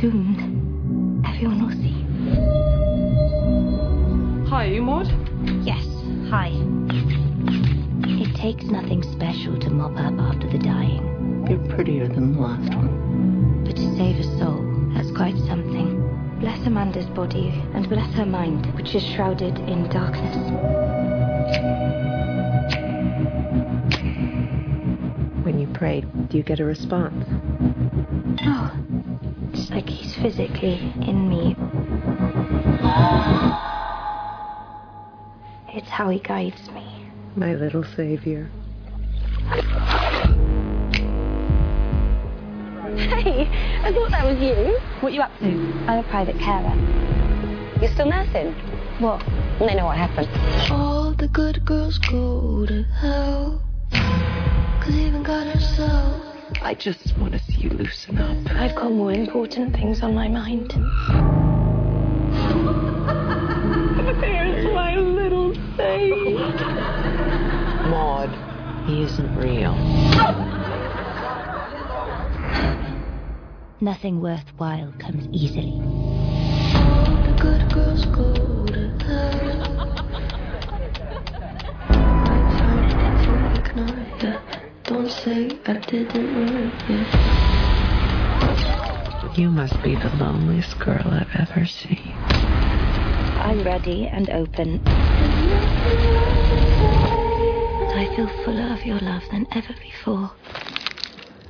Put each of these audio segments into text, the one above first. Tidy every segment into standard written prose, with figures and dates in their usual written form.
soon. Have you no see? Hi, you Maud? Yes, hi. It takes nothing special to mop up after the dying. You're prettier than the last one. But to save a soul, that's quite something. Bless Amanda's body and bless her mind, which is shrouded in darkness. When you pray, do you get a response? No. It's like he's physically in me. It's how he guides me. My little savior. Hey, I thought that was you. What are you up to? I'm a private carer. You're still nursing? What? They know what happened. All the good girls go to hell. Even God herself. I just want to see you loosen up. I've got more important things on my mind. There's my little thing. Maud, he isn't real. Nothing worthwhile comes easily. The good girls go to hell. Don't say I didn't want you. You must be the loneliest girl I've ever seen. I'm ready and open. I feel fuller of your love than ever before.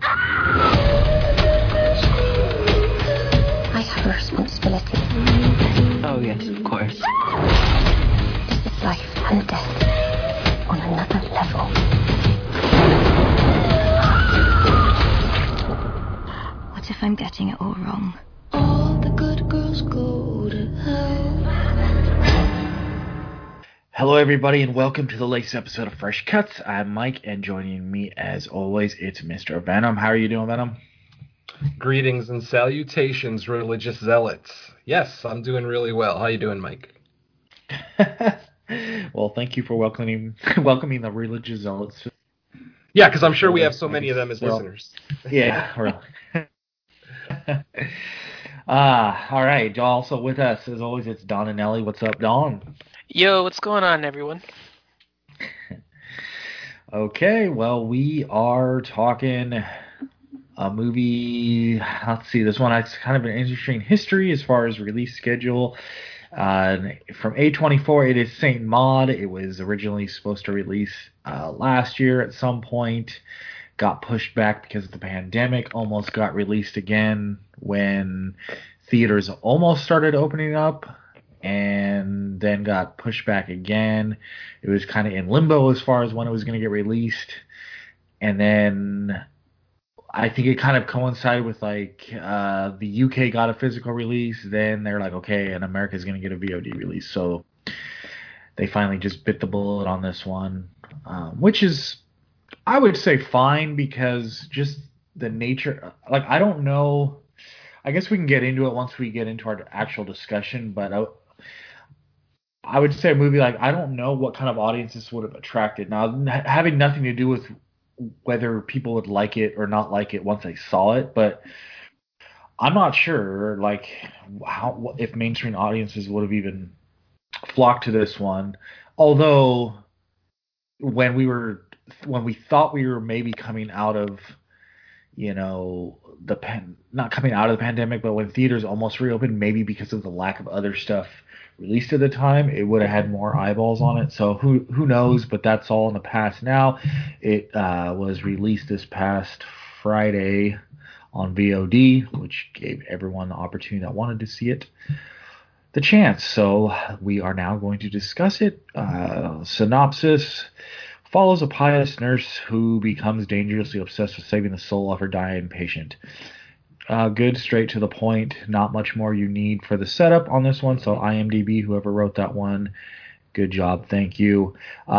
I have a responsibility. Oh, yes, of course. This is life and death on another level. If I'm getting it all wrong. All the good girls go to hell. Hello everybody and welcome to the latest episode of Fresh Cuts. I'm Mike and joining me as always it's Mr. Venom. How are you doing, Venom? Greetings and salutations, religious zealots. Yes, I'm doing really well. How are you doing, Mike? Well, thank you for welcoming the religious zealots. Yeah, because I'm sure we have so many of them as listeners. Yeah, really. All right. Also with us, as always, it's Don and Ellie. What's up, Don? Yo, what's going on, everyone? Okay, well, we are talking a movie. Let's see, this one has kind of an interesting history as far as release schedule. From A24, it is Saint Maud. It was originally supposed to release last year at some point. Got pushed back because of the pandemic, almost got released again when theaters almost started opening up, and then got pushed back again. It was kind of in limbo as far as when it was going to get released. And then I think it kind of coincided with the UK got a physical release. Then they're like, okay, and America's going to get a VOD release. So they finally just bit the bullet on this one, which is, I would say fine, because just the nature, like, I don't know, I guess we can get into it once we get into our actual discussion, but I would say a movie like, I don't know what kind of audience this would have attracted. Now, having nothing to do with whether people would like it or not like it once they saw it, but I'm not sure, like, how, if mainstream audiences would have even flocked to this one. Although, when we thought we were maybe coming out of, you know, not coming out of the pandemic, but when theaters almost reopened, maybe because of the lack of other stuff released at the time, it would have had more eyeballs on it. So who knows, but that's all in the past now. It was released this past Friday on VOD, which gave everyone the opportunity that wanted to see it the chance. So we are now going to discuss it. Synopsis: follows a pious nurse who becomes dangerously obsessed with saving the soul of her dying patient. Good, straight to the point. Not much more you need for the setup on this one. So IMDb, whoever wrote that one, good job. Thank you.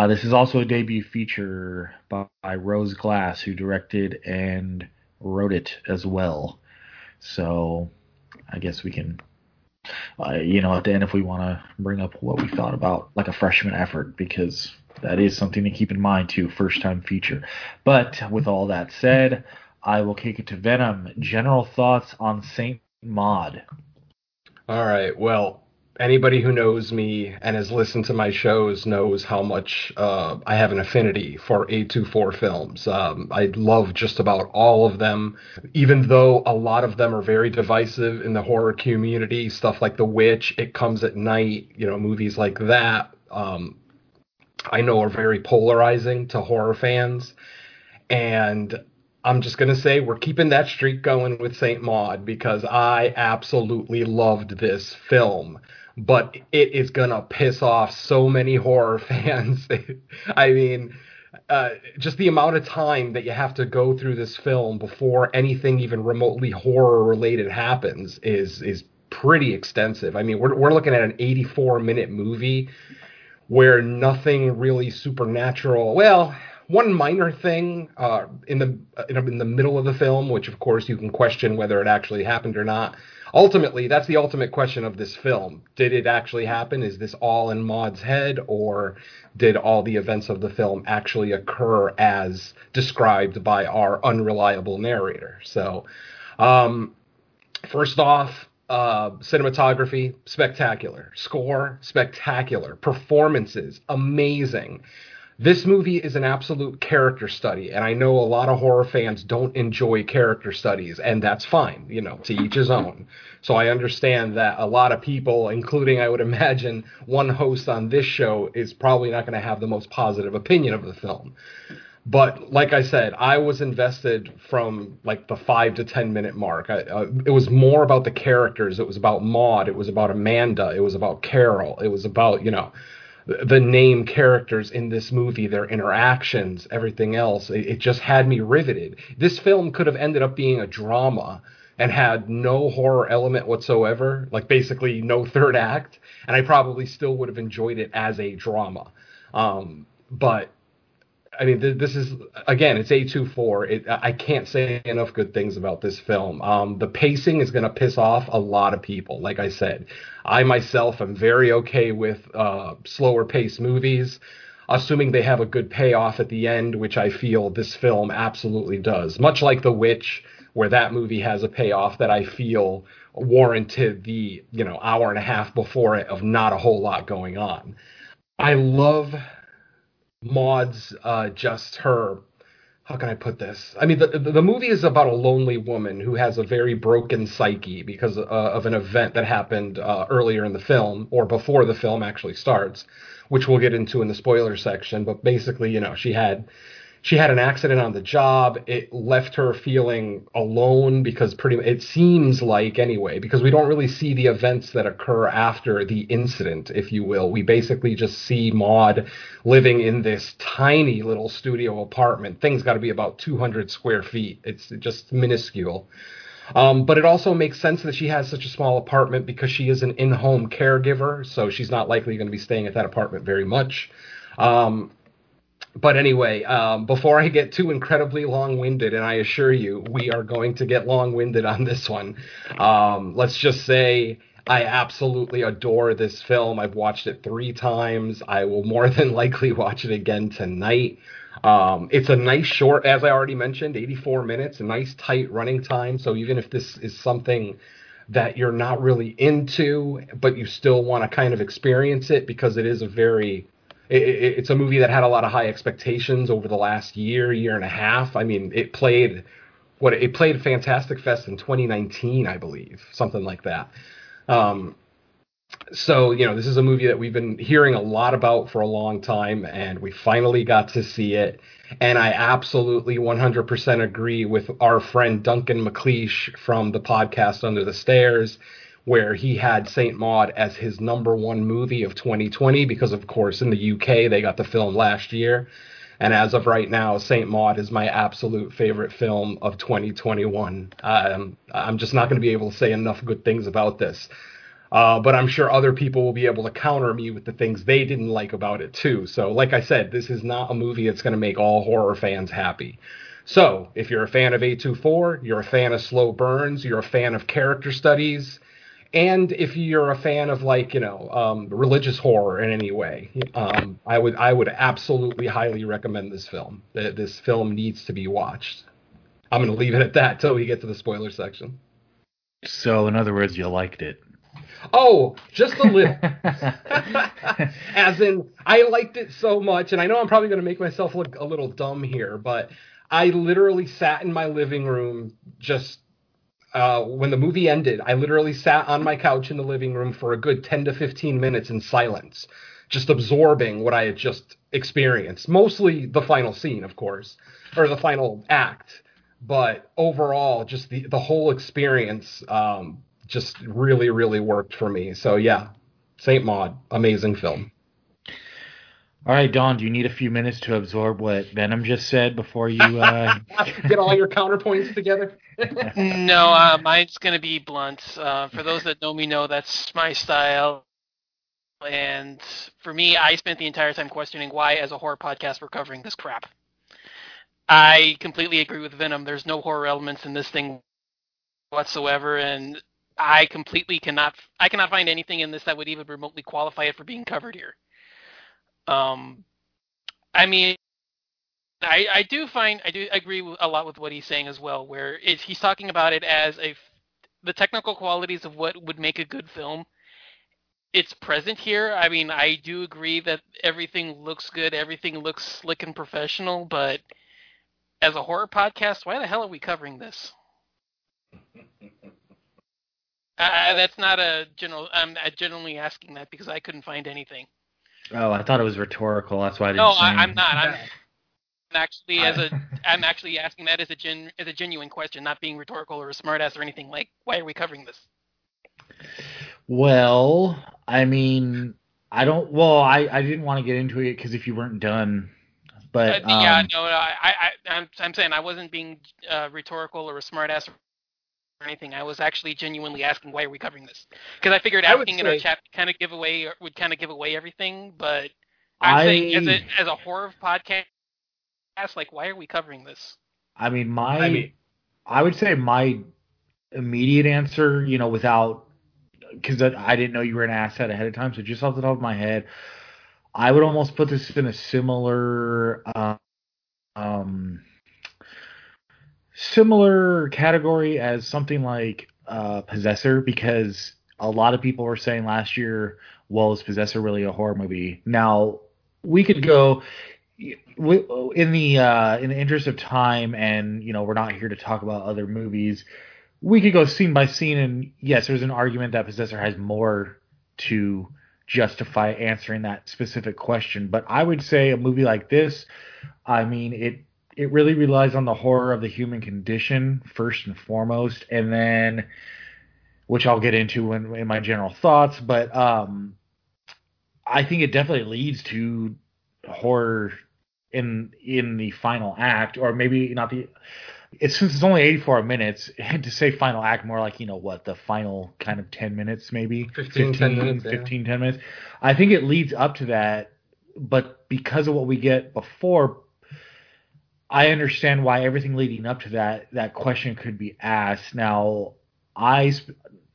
This is also a debut feature by Rose Glass, who directed and wrote it as well. So I guess we can, at the end, if we want to bring up what we thought about like a freshman effort, because that is something to keep in mind, too, first-time feature. But with all that said, I will kick it to Venom. General thoughts on St. mod. All right. Well, anybody who knows me and has listened to my shows knows how much I have an affinity for A24 films. I love just about all of them, even though a lot of them are very divisive in the horror community. Stuff like The Witch, It Comes at Night, you know, movies like that, I know are very polarizing to horror fans. And I'm just going to say we're keeping that streak going with St. Maud because I absolutely loved this film. But it is going to piss off so many horror fans. I mean, just the amount of time that you have to go through this film before anything even remotely horror-related happens is pretty extensive. I mean, we're looking at an 84-minute movie where nothing really supernatural... Well, one minor thing in the middle of the film, which, of course, you can question whether it actually happened or not. Ultimately, that's the ultimate question of this film. Did it actually happen? Is this all in Maud's head, or did all the events of the film actually occur as described by our unreliable narrator? So, first off, cinematography, spectacular. Score, spectacular. Performances, amazing. This movie is an absolute character study, and I know a lot of horror fans don't enjoy character studies, and that's fine, you know, to each his own. So I understand that a lot of people, including, I would imagine, one host on this show is probably not going to have the most positive opinion of the film. But like I said, I was invested from like the 5 to 10 minute mark. It was more about the characters. It was about Maud. It was about Amanda. It was about Carol. It was about, you know, the name characters in this movie, their interactions, everything else. It just had me riveted. This film could have ended up being a drama and had no horror element whatsoever, like basically no third act, and I probably still would have enjoyed it as a drama. But I mean, this is, again, it's A24. I can't say enough good things about this film. The pacing is going to piss off a lot of people. Like I said, I myself am very okay with slower-paced movies, assuming they have a good payoff at the end, which I feel this film absolutely does. Much like The Witch, where that movie has a payoff that I feel warranted the, you know, hour and a half before it of not a whole lot going on. I love Maud's just her, how can I put this? I mean, the movie is about a lonely woman who has a very broken psyche because of an event that happened earlier in the film, or before the film actually starts, which we'll get into in the spoiler section. But basically, you know, she had an accident on the job. It left her feeling alone because it seems like, anyway, because we don't really see the events that occur after the incident, if you will. We basically just see Maud living in this tiny little studio apartment. Thing's got to be about 200 square feet. It's just minuscule. But it also makes sense that she has such a small apartment because she is an in-home caregiver, so she's not likely going to be staying at that apartment very much. But anyway, before I get too incredibly long-winded, and I assure you we are going to get long-winded on this one, let's just say I absolutely adore this film. I've watched it 3 times. I will more than likely watch it again tonight. It's a nice short, as I already mentioned, 84 minutes, a nice tight running time. So even if this is something that you're not really into, but you still want to kind of experience it, because it is a very... It's a movie that had a lot of high expectations over the last year, year and a half. I mean, it played Fantastic Fest in 2019, I believe, something like that. So, you know, this is a movie that we've been hearing a lot about for a long time, and we finally got to see it. And I absolutely 100% agree with our friend Duncan McLeish from the podcast Under the Stairs, where he had St. Maud as his number 1 movie of 2020, because, of course, in the UK, they got the film last year. And as of right now, St. Maud is my absolute favorite film of 2021. I'm just not going to be able to say enough good things about this. But I'm sure other people will be able to counter me with the things they didn't like about it, too. So, like I said, this is not a movie that's going to make all horror fans happy. So, if you're a fan of A24, you're a fan of slow burns, you're a fan of character studies, and if you're a fan of, like, you know, religious horror in any way, I would absolutely highly recommend this film. This film needs to be watched. I'm going to leave it at that till we get to the spoiler section. So, in other words, you liked it. Oh, just a little. As in, I liked it so much, and I know I'm probably going to make myself look a little dumb here, but I literally sat in my living room just when the movie ended. I literally sat on my couch in the living room for a good 10 to 15 minutes in silence, just absorbing what I had just experienced. Mostly the final scene, of course, or the final act. But overall, just the whole experience just really, really worked for me. So, yeah, St. Maud, amazing film. All right, Don, do you need a few minutes to absorb what Venom just said before you get all your counterpoints together? No, mine's going to be blunt. For those that know me know that's my style. And for me, I spent the entire time questioning why, as a horror podcast, we're covering this crap. I completely agree with Venom. There's no horror elements in this thing whatsoever, and I completely cannot find anything in this that would even remotely qualify it for being covered here. I mean, I do agree a lot with what he's saying as well, where he's talking about it as the technical qualities of what would make a good film. It's present here. I mean, I do agree that everything looks good, everything looks slick and professional, but as a horror podcast, why the hell are we covering this? That's not a general. I'm generally asking that because I couldn't find anything. Oh, I thought it was rhetorical. That's why I didn't. No, I'm not. I'm actually asking that as a genuine question, not being rhetorical or a smartass or anything. Like, why are we covering this? Well, I mean, I don't. Well, I didn't want to get into it because if you weren't done. But yeah, no, I'm saying I wasn't being rhetorical or a smartass or anything. I was actually genuinely asking why are we covering this because I figured asking in our chat would kind of give away everything. But I'm saying as a horror podcast, like why are we covering this? I mean, I would say my immediate answer, you know, without because I didn't know you were going to ask that ahead of time, so just off the top of my head. I would almost put this in a similar similar category as something like Possessor, because a lot of people were saying last year, well, is Possessor really a horror movie? Now, we could go in the interest of time, and you know we're not here to talk about other movies. We could go scene by scene, and yes, there's an argument that Possessor has more to justify answering that specific question, but I would say a movie like this, I mean, it really relies on the horror of the human condition first and foremost, and then, which I'll get into in my general thoughts, but I think it definitely leads to horror in the final act, or maybe not the. Since it's only 84 minutes, to say final act more like, you know, what, the final kind of 10 minutes maybe? 10 minutes. I think it leads up to that, but because of what we get before, I understand why everything leading up to that question could be asked. Now,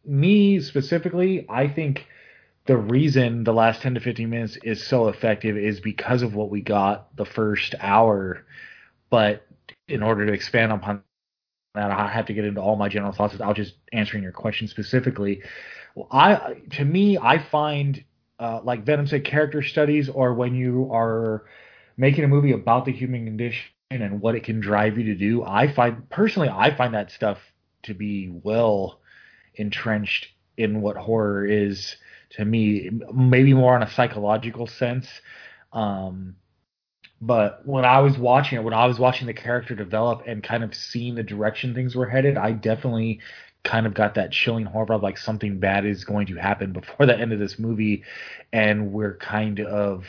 me specifically, I think the reason the last 10 to 15 minutes is so effective is because of what we got the first hour, but in order to expand upon that, I have to get into all my general thoughts without just answering your question specifically. Well, I find, like Venom said, character studies, or when you are making a movie about the human condition and what it can drive you to do, I find that stuff to be well entrenched in what horror is to me, maybe more on a psychological sense. But when I was watching the character develop and kind of seeing the direction things were headed, I definitely kind of got that chilling horror of like something bad is going to happen before the end of this movie. And we're kind of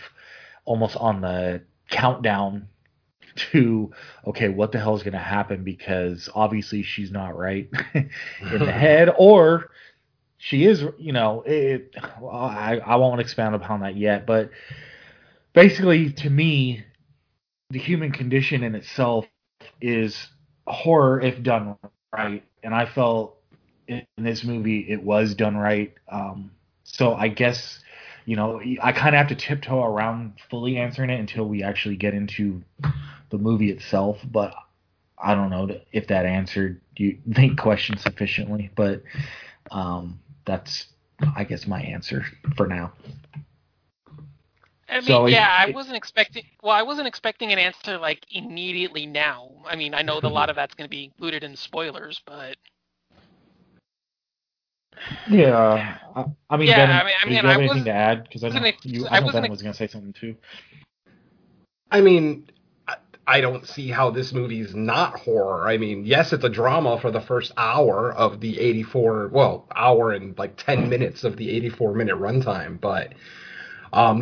almost on the countdown to, okay, what the hell is going to happen? Because obviously she's not right in the head, or she is, you know, I won't expand upon that yet, but basically to me, the human condition in itself is horror if done right, and I felt in this movie it was done right. So I guess, you know, I kind of have to tiptoe around fully answering it until we actually get into the movie itself, but I don't know if that answered the question sufficiently, but that's, I guess, my answer for now. I mean, so I wasn't expecting. Well, I wasn't expecting an answer like immediately now. I mean, I know a lot of that's going to be included in spoilers, but yeah. I mean, Ben, do you have anything to add? Because I know Ben was going to say something too. I mean, I don't see how this movie's not horror. I mean, yes, it's a drama for the first hour of the 84. Well, hour and like 10 minutes of the 84-minute runtime, but.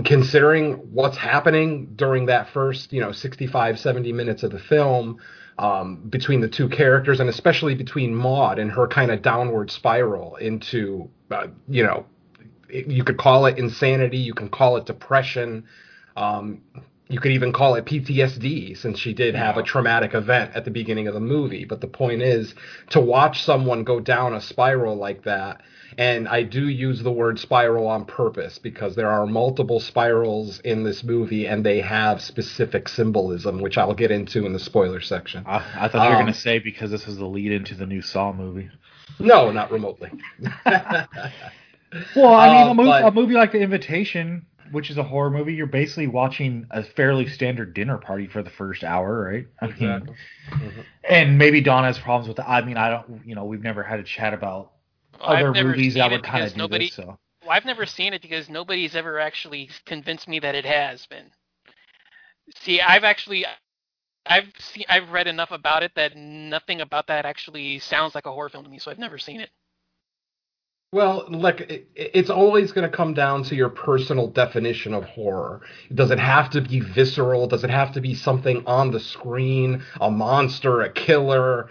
Considering what's happening during that first, 65, 70 minutes of the film, between the two characters, and especially between Maude and her kind of downward spiral into, you could call it insanity, you can call it depression, you could even call it PTSD, since she did have a traumatic event at the beginning of the movie. But the point is, to watch someone go down a spiral like that. And I do use the word spiral on purpose, because there are multiple spirals in this movie, and they have specific symbolism, which I'll get into in the spoiler section. I thought you were going to say because this is the lead into the new Saw movie. No, not remotely. Well, I mean, a movie like The Invitation, which is a horror movie, you're basically watching a fairly standard dinner party for the first hour, right? Exactly. Mm-hmm. And maybe Don has problems with that. I mean, I don't, we've never had a chat about other movies that would kind of do this. So. Well, I've never seen it because nobody's ever actually convinced me that it has been. See, I've read enough about it that nothing about that actually sounds like a horror film to me, so I've never seen it. Well, like it's always going to come down to your personal definition of horror. Does it have to be visceral? Does it have to be something on the screen, a monster, a killer,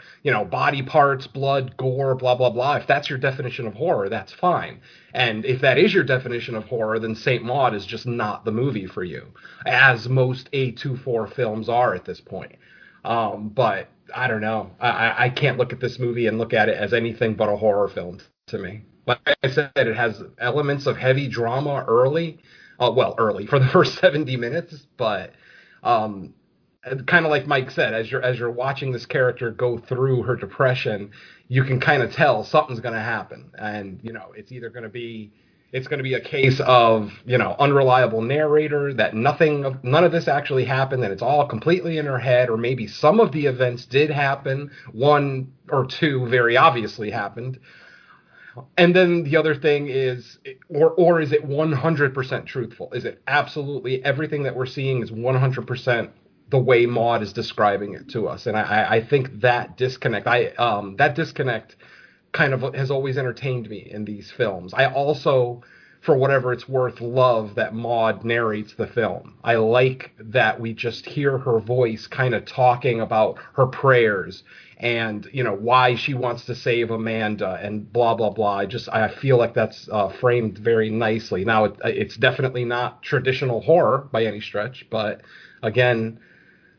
body parts, blood, gore, blah, blah, blah? If that's your definition of horror, that's fine. And if that is your definition of horror, then St. Maud is just not the movie for you, as most A24 films are at this point. But I don't know. I can't look at this movie and look at it as anything but a horror film to me. Like I said, it has elements of heavy drama early for the first 70 minutes, but kind of like Mike said, as you're watching this character go through her depression, you can kind of tell something's going to happen, and it's either going to be a case of unreliable narrator, that none of this actually happened, that it's all completely in her head, or maybe some of the events did happen, one or two very obviously happened. And then the other thing is, or is it 100% truthful? Is it absolutely everything that we're seeing is 100% the way Maude is describing it to us? And I think that disconnect, kind of has always entertained me in these films. I also, for whatever it's worth, love that Maude narrates the film. I like that we just hear her voice kind of talking about her prayers and, why she wants to save Amanda and blah, blah, blah. I feel like that's framed very nicely. Now, it's definitely not traditional horror by any stretch, but again,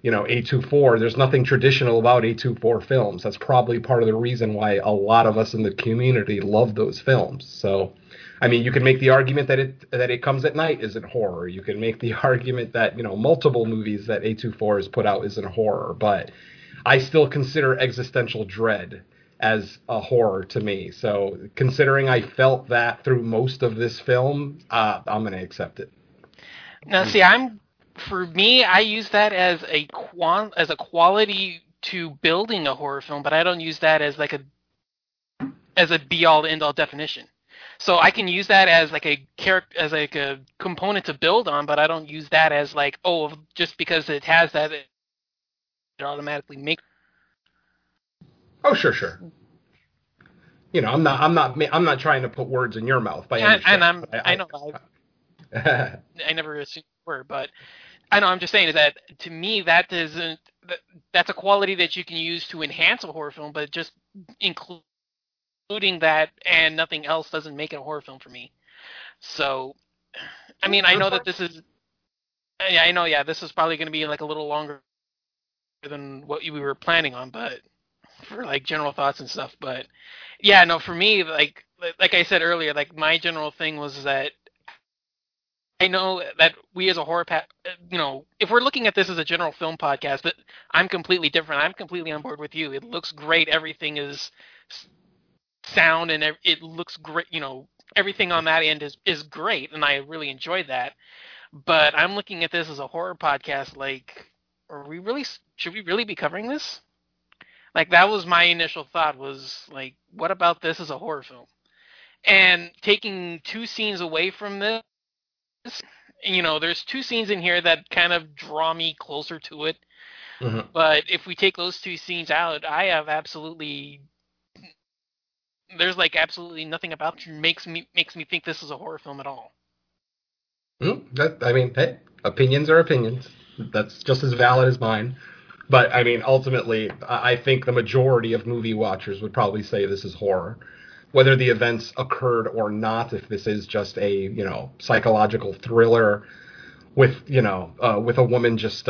A24, there's nothing traditional about A24 films. That's probably part of the reason why a lot of us in the community love those films. So, I mean, you can make the argument that It Comes at Night isn't horror. You can make the argument that, multiple movies that A24 has put out isn't horror, but I still consider existential dread as a horror to me. So considering I felt that through most of this film, I'm going to accept it. Now, see, I use that as a quality to building a horror film, but I don't use that as like a be all end all definition. So I can use that as like a character, as like a component to build on, but I don't use that as like, oh, just because it has that, it automatically makes. Oh, sure. I'm not trying to put words in your mouth by any stretch. And I know. I never assumed you were, but I know. I'm just saying is that to me that's a quality that you can use to enhance a horror film, but just including that and nothing else doesn't make it a horror film for me. So, I mean, I know that this is. Yeah, I know. Yeah, this is probably going to be like a little longer than what we were planning on, but for like general thoughts and stuff. But yeah, no, for me, like I said earlier, like my general thing was that I know that we as a horror, if we're looking at this as a general film podcast, that I'm completely different. I'm completely on board with you. It looks great. Everything is sound and it looks great. You know, everything on that end is great, and I really enjoyed that. But I'm looking at this as a horror podcast. Like, should we really be covering this? Like, that was my initial thought. Was like, what about this as a horror film? And taking two scenes away from this. You know, there's two scenes in here that kind of draw me closer to it. Mm-hmm. But if we take those two scenes out, I have absolutely nothing about it makes me think this is a horror film at all. Hey, opinions are opinions. That's just as valid as mine. But I mean, ultimately, I think the majority of movie watchers would probably say this is horror. Whether the events occurred or not, if this is just a, psychological thriller with a woman just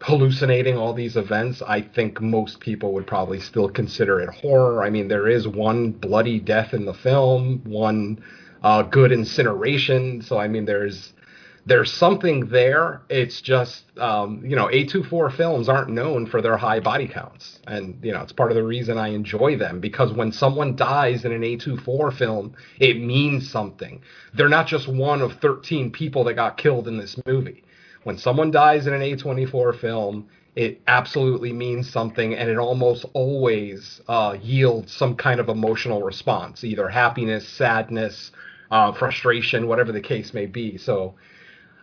hallucinating all these events, I think most people would probably still consider it horror. I mean, there is one bloody death in the film, one good incineration. So, I mean, there's something there. It's just, A24 films aren't known for their high body counts. And, it's part of the reason I enjoy them, because when someone dies in an A24 film, it means something. They're not just one of 13 people that got killed in this movie. When someone dies in an A24 film, it absolutely means something, and it almost always yields some kind of emotional response, either happiness, sadness, frustration, whatever the case may be. So,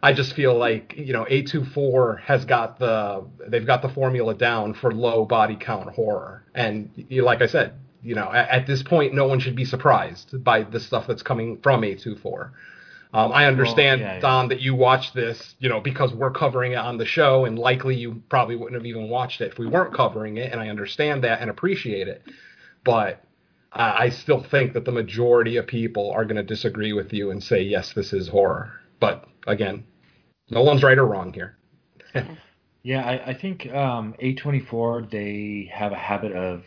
I just feel like, A24 has got they've got the formula down for low body count horror. And like I said, at this point, no one should be surprised by the stuff that's coming from A24. I understand, Don, that you watched this, because we're covering it on the show, and likely you probably wouldn't have even watched it if we weren't covering it. And I understand that and appreciate it. But I still think that the majority of people are going to disagree with you and say, yes, this is horror. But again, no one's right or wrong here. Yeah, I think A24, they have a habit of,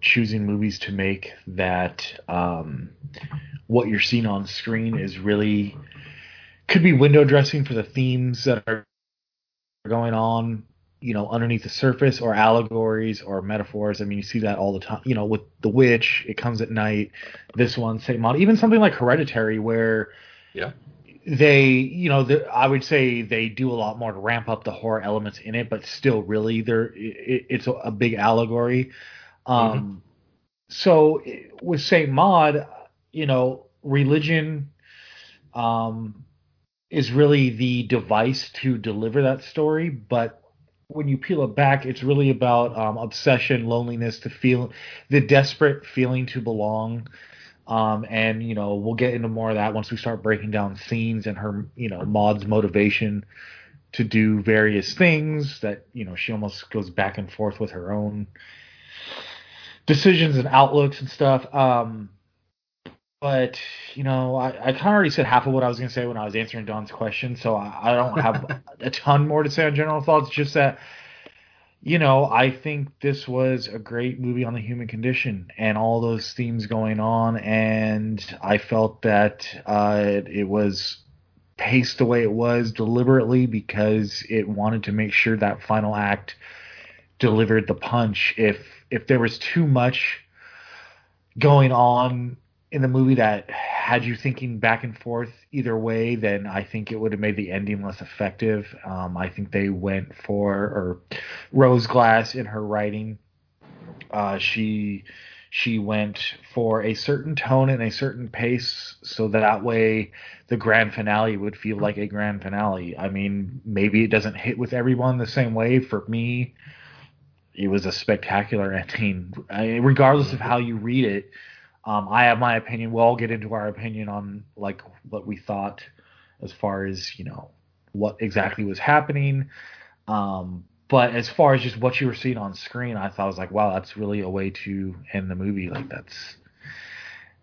choosing movies to make that what you're seeing on screen is really could be window dressing for the themes that are going on, underneath the surface, or allegories or metaphors. I mean, you see that all the time, with The Witch, It Comes at Night, this one, same model, even something like Hereditary where they, I would say they do a lot more to ramp up the horror elements in it, but still really it's a big allegory. So with Saint Maud, religion is really the device to deliver that story. But when you peel it back, it's really about obsession, loneliness, the desperate feeling to belong. And, we'll get into more of that once we start breaking down scenes and her, Maud's motivation to do various things that, she almost goes back and forth with her own decisions and outlooks and stuff. But, I kind of already said half of what I was going to say when I was answering Don's question, so I don't have a ton more to say on general thoughts, just that, I think this was a great movie on the human condition and all those themes going on, and I felt that it was paced the way it was deliberately because it wanted to make sure that final act delivered the punch. If there was too much going on in the movie that had you thinking back and forth either way, then I think it would have made the ending less effective. I think they went for Rose Glass in her writing. She went for a certain tone and a certain pace, so that way the grand finale would feel like a grand finale. I mean, maybe it doesn't hit with everyone the same way. For me, it was a spectacular ending. Regardless of how you read it, I have my opinion. We'll all get into our opinion on like what we thought as far as, what exactly was happening. But as far as just what you were seeing on screen, I thought I was like, wow, that's really a way to end the movie. Like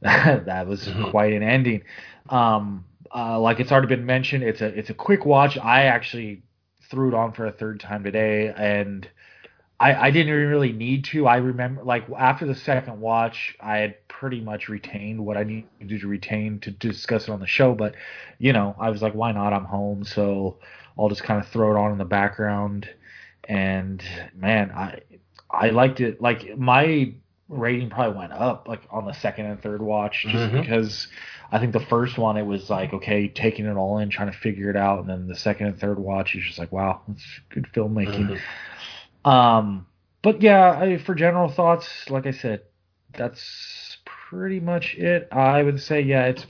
that was quite an ending. Like it's already been mentioned, it's a quick watch. I actually threw it on for a third time today, and I didn't really need to. I remember, like, after the second watch, I had pretty much retained what I needed to retain to discuss it on the show. But, you know, I was like, why not? I'm home, so I'll just kind of throw it on in the background. And, man, I liked it. Like, my rating probably went up, like, on the second and third watch, just because I think the first one, it was like, okay, taking it all in, trying to figure it out. And then the second and third watch, it's just like, wow, that's good filmmaking. But yeah, for general thoughts, like I said, that's pretty much it. I would say, yeah, it's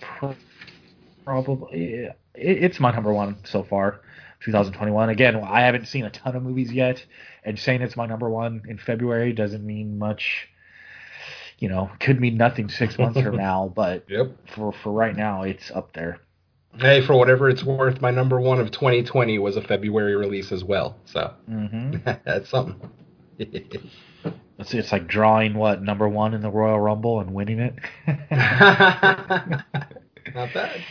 probably, it's my number one so far, 2021. Again, I haven't seen a ton of movies yet, and saying it's my number one in February doesn't mean much, you know, could mean nothing 6 months from now, but for right now, it's up there. Hey, for whatever it's worth, my number one of 2020 was a February release as well, so that's something. It's like drawing, what, number one in the Royal Rumble and winning it? Not bad.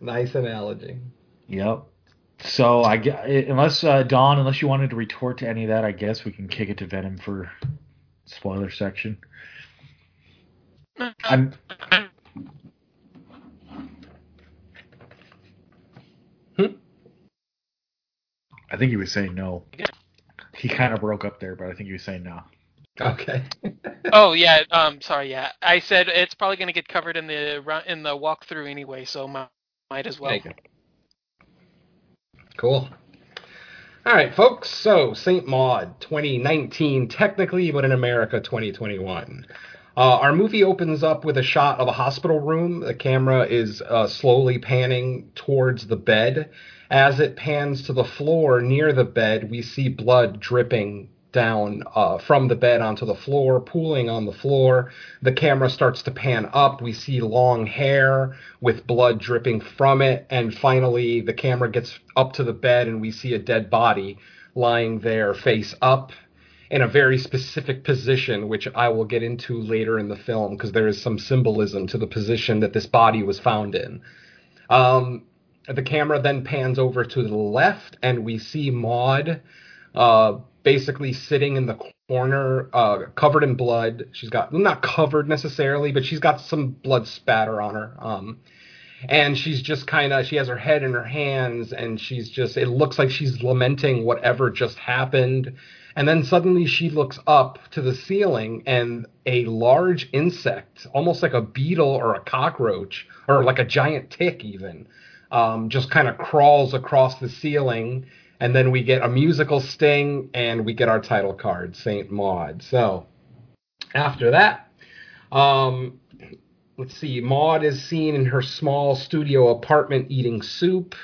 Nice analogy. Yep. So, I guess, unless, Don, unless you wanted to retort to any of that, I guess we can kick it to Venom for spoiler section. I think he was saying no. He kind of broke up there, but I think he was saying no. Okay. Oh yeah. Sorry. Yeah, I said it's probably going to get covered in the walkthrough anyway, so might as well. Cool. All right, folks. So Saint Maud 2019, technically, but in America 2021. Our movie opens up with a shot of a hospital room. The camera is slowly panning towards the bed. As it pans to the floor near the bed, we see blood dripping down from the bed onto the floor, pooling on the floor. The camera starts to pan up. We see long hair with blood dripping from it. And finally, the camera gets up to the bed and we see a dead body lying there face up, in a very specific position, which I will get into later in the film, because there is some symbolism to the position that this body was found in. The camera then pans over to the left, and we see Maud basically sitting in the corner, covered in blood. She's got, not covered necessarily, but she's got some blood spatter on her. And she's just kind of, she has her head in her hands, and she's just, it looks like she's lamenting whatever just happened. And then suddenly she looks up to the ceiling, and a large insect, almost like a beetle or a cockroach, or like a giant tick even, just kind of crawls across the ceiling. And then we get a musical sting, and we get our title card, Saint Maud. So after that, let's see, Maud is seen in her small studio apartment eating soup.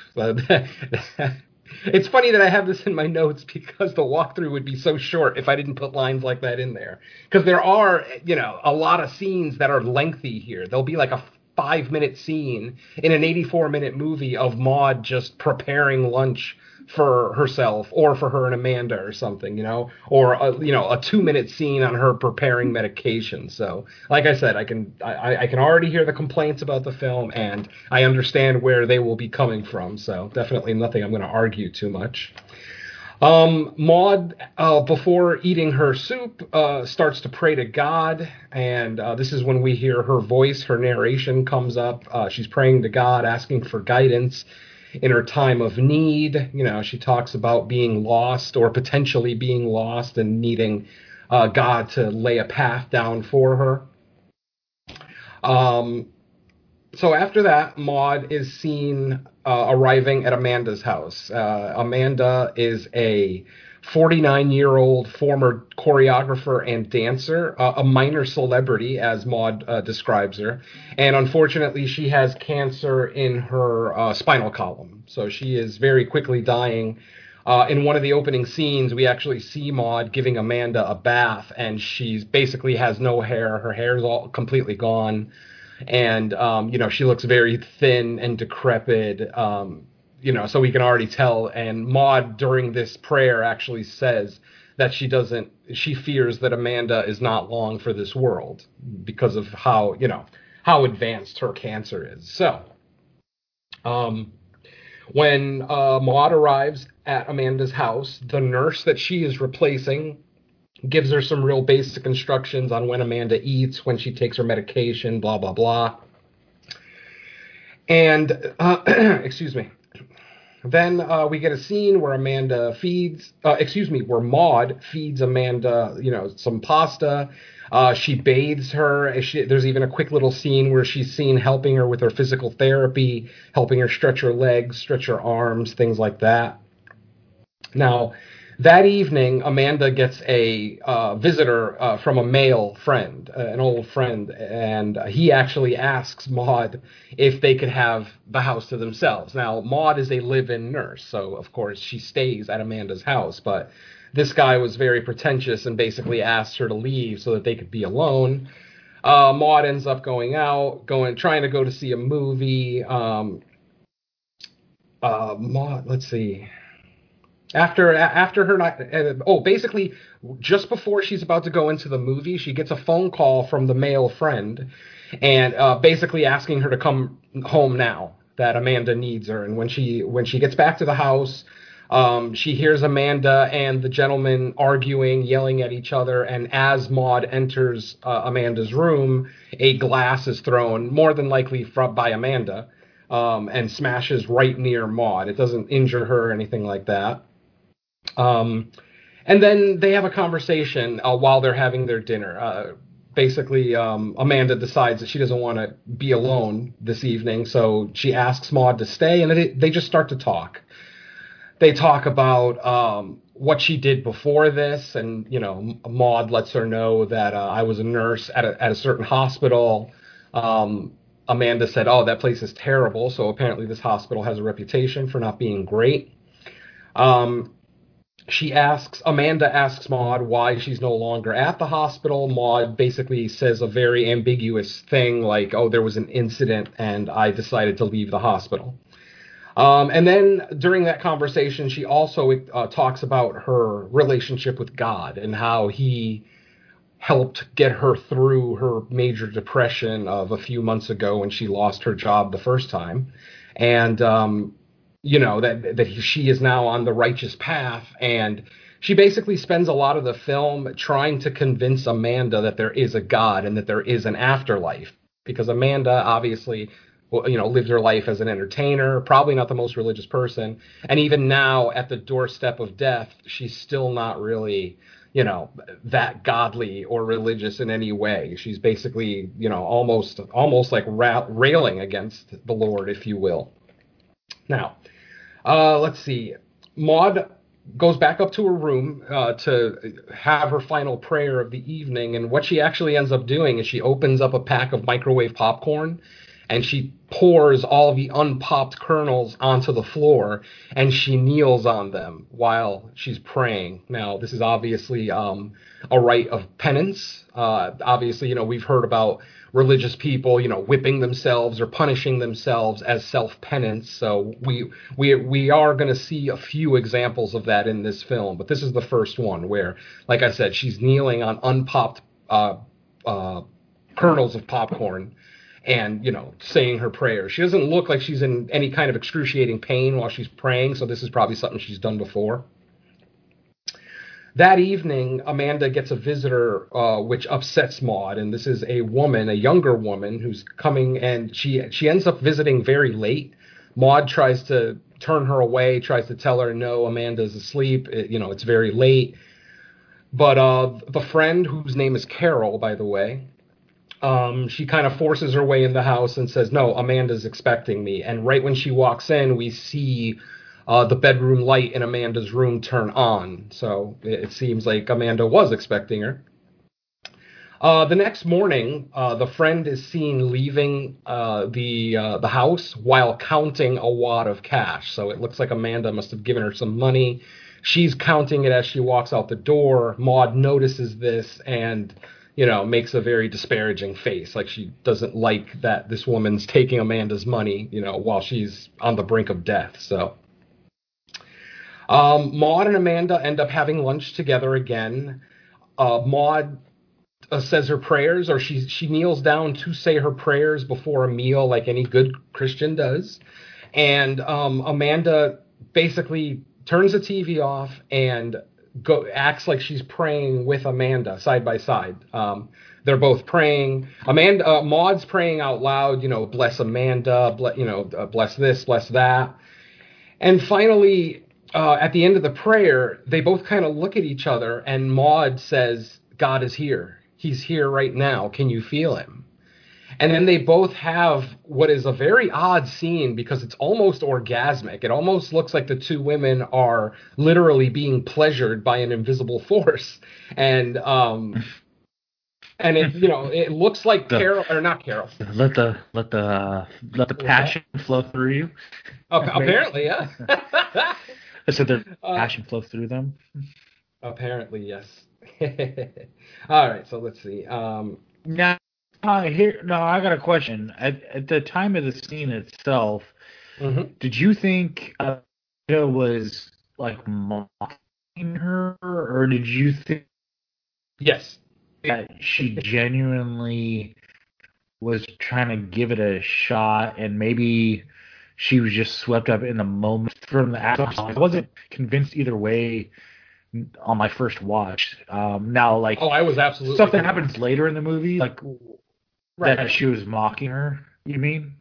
It's funny that I have this in my notes, because the walkthrough would be so short if I didn't put lines like that in there. Because there are, you know, a lot of scenes that are lengthy here. There'll be like a 5-minute scene in an 84-minute movie of Maud just preparing lunch for herself or for her and Amanda or something, you know, or, a 2-minute scene on her preparing medication. So like I said, I can already hear the complaints about the film, and I understand where they will be coming from. So definitely nothing I'm going to argue too much. Maud, before eating her soup, starts to pray to God. And this is when we hear her voice, her narration comes up. She's praying to God, asking for guidance in her time of need. You know, she talks about being lost or potentially being lost and needing God to lay a path down for her. So after that, Maud is seen arriving at Amanda's house. Amanda is a 49-year-old former choreographer and dancer, a minor celebrity, as Maud describes her. And unfortunately, she has cancer in her spinal column. So she is very quickly dying. In one of the opening scenes, we actually see Maud giving Amanda a bath, and she basically has no hair. Her hair is all completely gone. And, she looks very thin and decrepit, so we can already tell. And Maud, during this prayer, actually says that she fears that Amanda is not long for this world because of how advanced her cancer is. So When Maud arrives at Amanda's house, the nurse that she is replacing gives her some real basic instructions on when Amanda eats, when she takes her medication, blah, blah, blah. And, excuse me. Then we get a scene where Maud feeds Amanda, some pasta. She bathes her. There's even a quick little scene where she's seen helping her with her physical therapy, helping her stretch her legs, stretch her arms, things like that. Now, that evening, Amanda gets a visitor from a male friend, an old friend, and he actually asks Maud if they could have the house to themselves. Now, Maud is a live-in nurse, so, of course, she stays at Amanda's house, but this guy was very pretentious and basically asked her to leave so that they could be alone. Maud ends up going out, trying to go to see a movie. Maud, let's see... After her night, basically just before she's about to go into the movie, she gets a phone call from the male friend and basically asking her to come home now that Amanda needs her. And when she gets back to the house, she hears Amanda and the gentleman arguing, yelling at each other. And as Maud enters Amanda's room, a glass is thrown, more than likely by Amanda, and smashes right near Maud. It doesn't injure her or anything like that. And then they have a conversation while they're having their dinner. Amanda decides that she doesn't want to be alone this evening, so she asks Maud to stay, and they just start to talk. They talk about what she did before this, and Maud lets her know that I was a nurse at a certain hospital. Amanda said, "Oh, that place is terrible," so apparently this hospital has a reputation for not being great. Amanda asks Maud why she's no longer at the hospital. Maud basically says a very ambiguous thing like, "Oh, there was an incident and I decided to leave the hospital." And then during that conversation, she also talks about her relationship with God and how he helped get her through her major depression of a few months ago when she lost her job the first time. And, she is now on the righteous path, and she basically spends a lot of the film trying to convince Amanda that there is a God and that there is an afterlife, because Amanda obviously, lived her life as an entertainer, probably not the most religious person, and even now at the doorstep of death, she's still not really, that godly or religious in any way. She's basically, almost like railing against the Lord, if you will. Now, let's see. Maud goes back up to her room to have her final prayer of the evening, and what she actually ends up doing is she opens up a pack of microwave popcorn, and she pours all the unpopped kernels onto the floor, and she kneels on them while she's praying. Now, this is obviously a rite of penance. Obviously, we've heard about religious people, whipping themselves or punishing themselves as self-penance. So we are going to see a few examples of that in this film, but this is the first one where, like I said, she's kneeling on unpopped kernels of popcorn and, saying her prayers. She doesn't look like she's in any kind of excruciating pain while she's praying, so this is probably something she's done before. That evening, Amanda gets a visitor, which upsets Maud, and this is a woman, a younger woman, who's coming, and she ends up visiting very late. Maud tries to turn her away, tries to tell her, no, Amanda's asleep, it's very late. But the friend, whose name is Carol, by the way, she kind of forces her way in the house and says, no, Amanda's expecting me. And right when she walks in, we see the bedroom light in Amanda's room turn on. So it seems like Amanda was expecting her. The next morning, the friend is seen leaving the house while counting a wad of cash. So it looks like Amanda must have given her some money. She's counting it as she walks out the door. Maud notices this and makes a very disparaging face, like she doesn't like that this woman's taking Amanda's money, while she's on the brink of death. So Maud and Amanda end up having lunch together again. Maud says her prayers, or she kneels down to say her prayers before a meal like any good Christian does. And Amanda basically turns the TV off and acts like she's praying with Amanda side by side. They're both praying. Maud's praying out loud, you know, bless Amanda, bless this, bless that. And finally, at the end of the prayer, they both kind of look at each other, and Maud says, God is here. He's here right now. Can you feel him? And then they both have what is a very odd scene because it's almost orgasmic. It almost looks like the two women are literally being pleasured by an invisible force. And it looks like Carol or not Carol. Let the passion flow through you. Apparently, yeah. I said the passion flow through them. Apparently, yes. All right, so let's see. I got a question. At the time of the scene itself, mm-hmm. did you think Amanda was like mocking her, or did you think yes that she genuinely was trying to give it a shot, and maybe she was just swept up in the moment from the act? I wasn't convinced either way on my first watch. I was absolutely stuff that happens later in the movie, like. Right. That she was mocking her, you mean?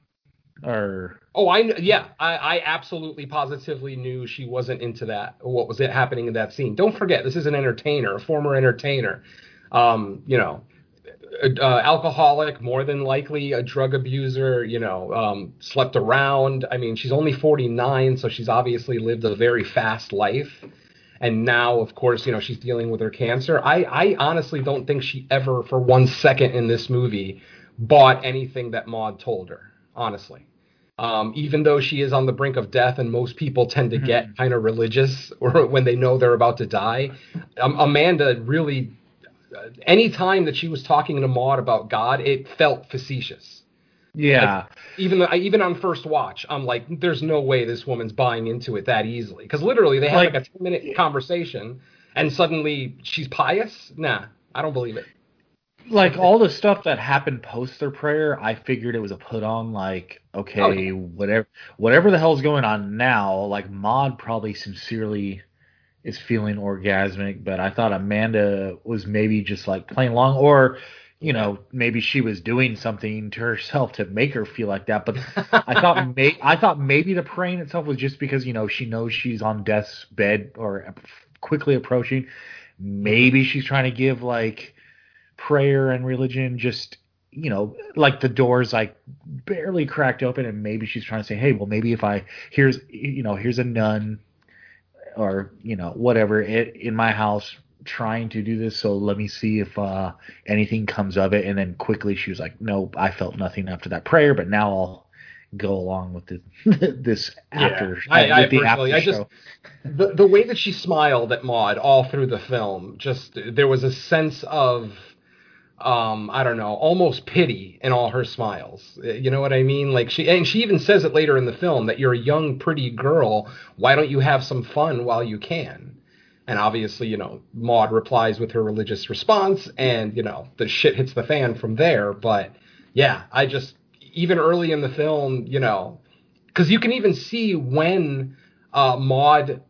Or I absolutely positively knew she wasn't into that. What was it happening in that scene? Don't forget, this is an entertainer, a former entertainer, alcoholic, more than likely a drug abuser, slept around. I mean, she's only 49, so she's obviously lived a very fast life. And now, of course, she's dealing with her cancer. I honestly don't think she ever, for one second in this movie, bought anything that Maud told her, honestly. Even though she is on the brink of death, and most people tend to get kind of religious or when they know they're about to die, Amanda really, any time that she was talking to Maud about God, it felt facetious. Yeah. Like, even on first watch, I'm like, there's no way this woman's buying into it that easily. Because literally they have like a 10-minute conversation, and suddenly she's pious? Nah, I don't believe it. Like all the stuff that happened post their prayer, I figured it was a put on, like, okay, whatever the hell's going on now, like Maud probably sincerely is feeling orgasmic, but I thought Amanda was maybe just like playing along, or maybe she was doing something to herself to make her feel like that. But I thought maybe the praying itself was just because, she knows she's on death's bed or quickly approaching. Maybe she's trying to give like prayer and religion, just, like the doors like barely cracked open, and maybe she's trying to say, hey, well, maybe if I here's a nun or, whatever in my house trying to do this, so let me see if anything comes of it. And then quickly she was like, nope, I felt nothing after that prayer, but now I'll go along with this after. Yeah, the way that she smiled at Maud all through the film, just there was a sense of almost pity in all her smiles. You know what I mean? Like she even says it later in the film that you're a young, pretty girl. Why don't you have some fun while you can? And obviously, Maud replies with her religious response, and, the shit hits the fan from there. But, yeah, I just, even early in the film, because you can even see when Maud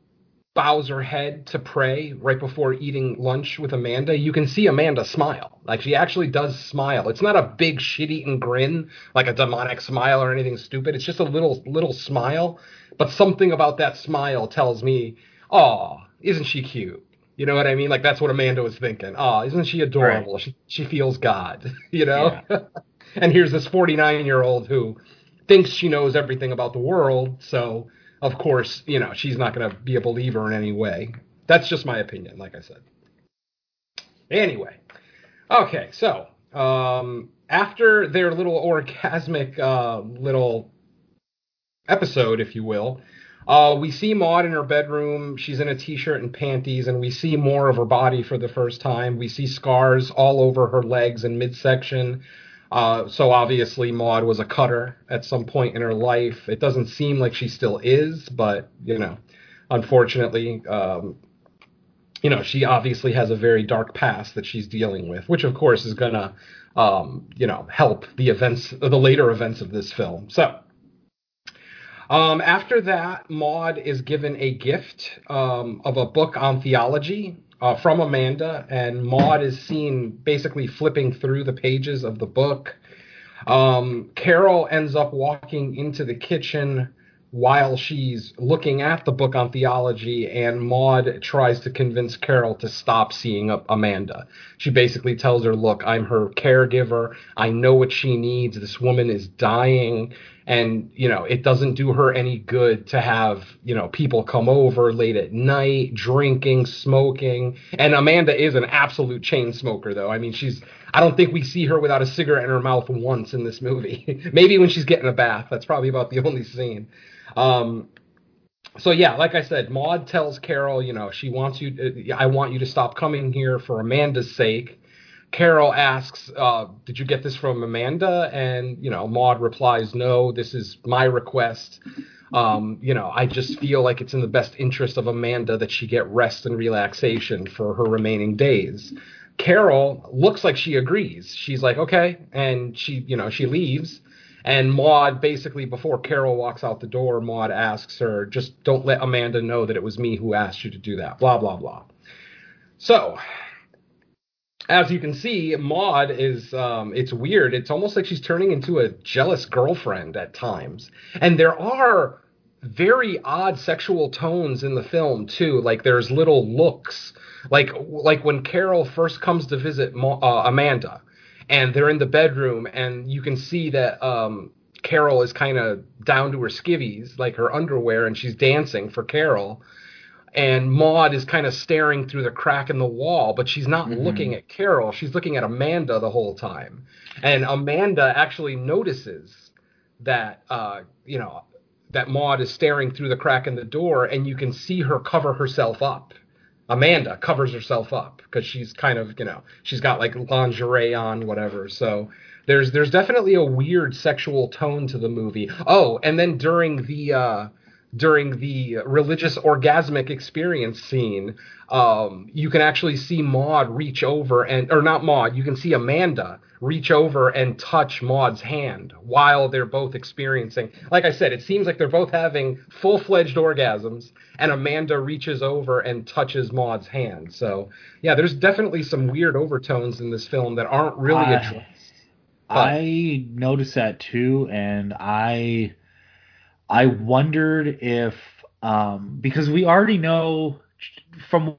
bows her head to pray right before eating lunch with Amanda, you can see Amanda smile. Like, she actually does smile. It's not a big shit-eating grin, like a demonic smile or anything stupid. It's just a little smile. But something about that smile tells me, oh, isn't she cute? You know what I mean? Like, that's what Amanda was thinking. Oh, isn't she adorable? Right. She feels God, Yeah. And here's this 49-year-old who thinks she knows everything about the world. So, of course, she's not going to be a believer in any way. That's just my opinion, like I said. Anyway. Okay, so after their little orgasmic little episode, if you will, we see Maud in her bedroom. She's in a t-shirt and panties, and we see more of her body for the first time. We see scars all over her legs and midsection. So obviously Maud was a cutter at some point in her life. It doesn't seem like she still is, but, unfortunately, she obviously has a very dark past that she's dealing with, which, of course, is going to, help the later events of this film. So After that, Maude is given a gift of a book on theology from Amanda, and Maude is seen basically flipping through the pages of the book. Carol ends up walking into the kitchen while she's looking at the book on theology, and Maude tries to convince Carol to stop seeing Amanda. She basically tells her, look, I'm her caregiver. I know what she needs. This woman is dying. And, you know, it doesn't do her any good to have, you know, people come over late at night, drinking, smoking. And Amanda is an absolute chain smoker, though. I mean, I don't think we see her without a cigarette in her mouth once in this movie. Maybe when she's getting a bath. That's probably about the only scene. So, yeah, like I said, Maude tells Carol, you know, I want you to stop coming here for Amanda's sake. Carol asks, did you get this from Amanda? And, you know, Maude replies, no, this is my request. You know, I just feel like it's in the best interest of Amanda that she get rest and relaxation for her remaining days. Carol looks like she agrees. She's like, okay. And she leaves. And Maude basically, before Carol walks out the door, Maude asks her, just don't let Amanda know that it was me who asked you to do that. Blah, blah, blah. So, as you can see, Maude is, it's weird. It's almost like she's turning into a jealous girlfriend at times. And there are very odd sexual tones in the film, too. Like, there's little looks. Like when Carol first comes to visit Amanda, and they're in the bedroom, and you can see that Carol is kind of down to her skivvies, like her underwear, and she's dancing for Carol. And Maude is kind of staring through the crack in the wall, but she's not looking at Carol. She's looking at Amanda the whole time. And Amanda actually notices that, that Maude is staring through the crack in the door, and you can see her cover herself up. Amanda covers herself up because she's kind of, you know, she's got like lingerie on, whatever. So there's definitely a weird sexual tone to the movie. Oh, and then during the religious orgasmic experience scene, you can actually see Maude reach over you can see Amanda reach over and touch Maude's hand while they're both experiencing. Like I said, it seems like they're both having full-fledged orgasms, and Amanda reaches over and touches Maude's hand. So, yeah, there's definitely some weird overtones in this film that aren't really addressed. I noticed that, too, and I wondered if, because we already know from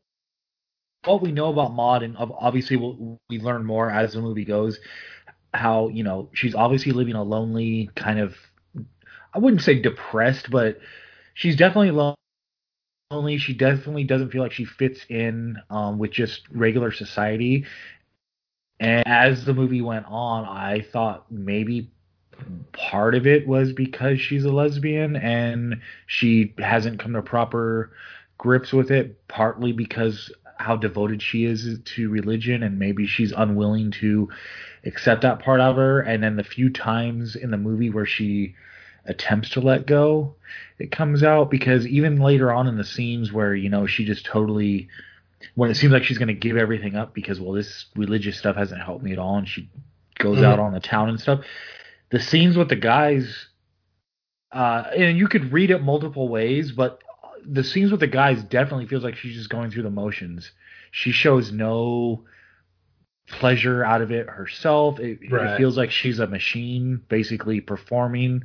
what we know about Maude, and obviously we learn more as the movie goes, how, you know, she's obviously living a lonely kind of, I wouldn't say depressed, but she's definitely lonely. She definitely doesn't feel like she fits in with just regular society. And as the movie went on, I thought maybe part of it was because she's a lesbian and she hasn't come to proper grips with it, partly because how devoted she is to religion, and maybe she's unwilling to accept that part of her. And then the few times in the movie where she attempts to let go, it comes out, because even later on in the scenes where, you know, she just totally, when it seems like she's going to give everything up because, well, this religious stuff hasn't helped me at all, and she goes out on the town and stuff. The scenes with the guys, and you could read it multiple ways, but the scenes with the guys definitely feels like she's just going through the motions. She shows no pleasure out of it herself. It feels like she's a machine basically performing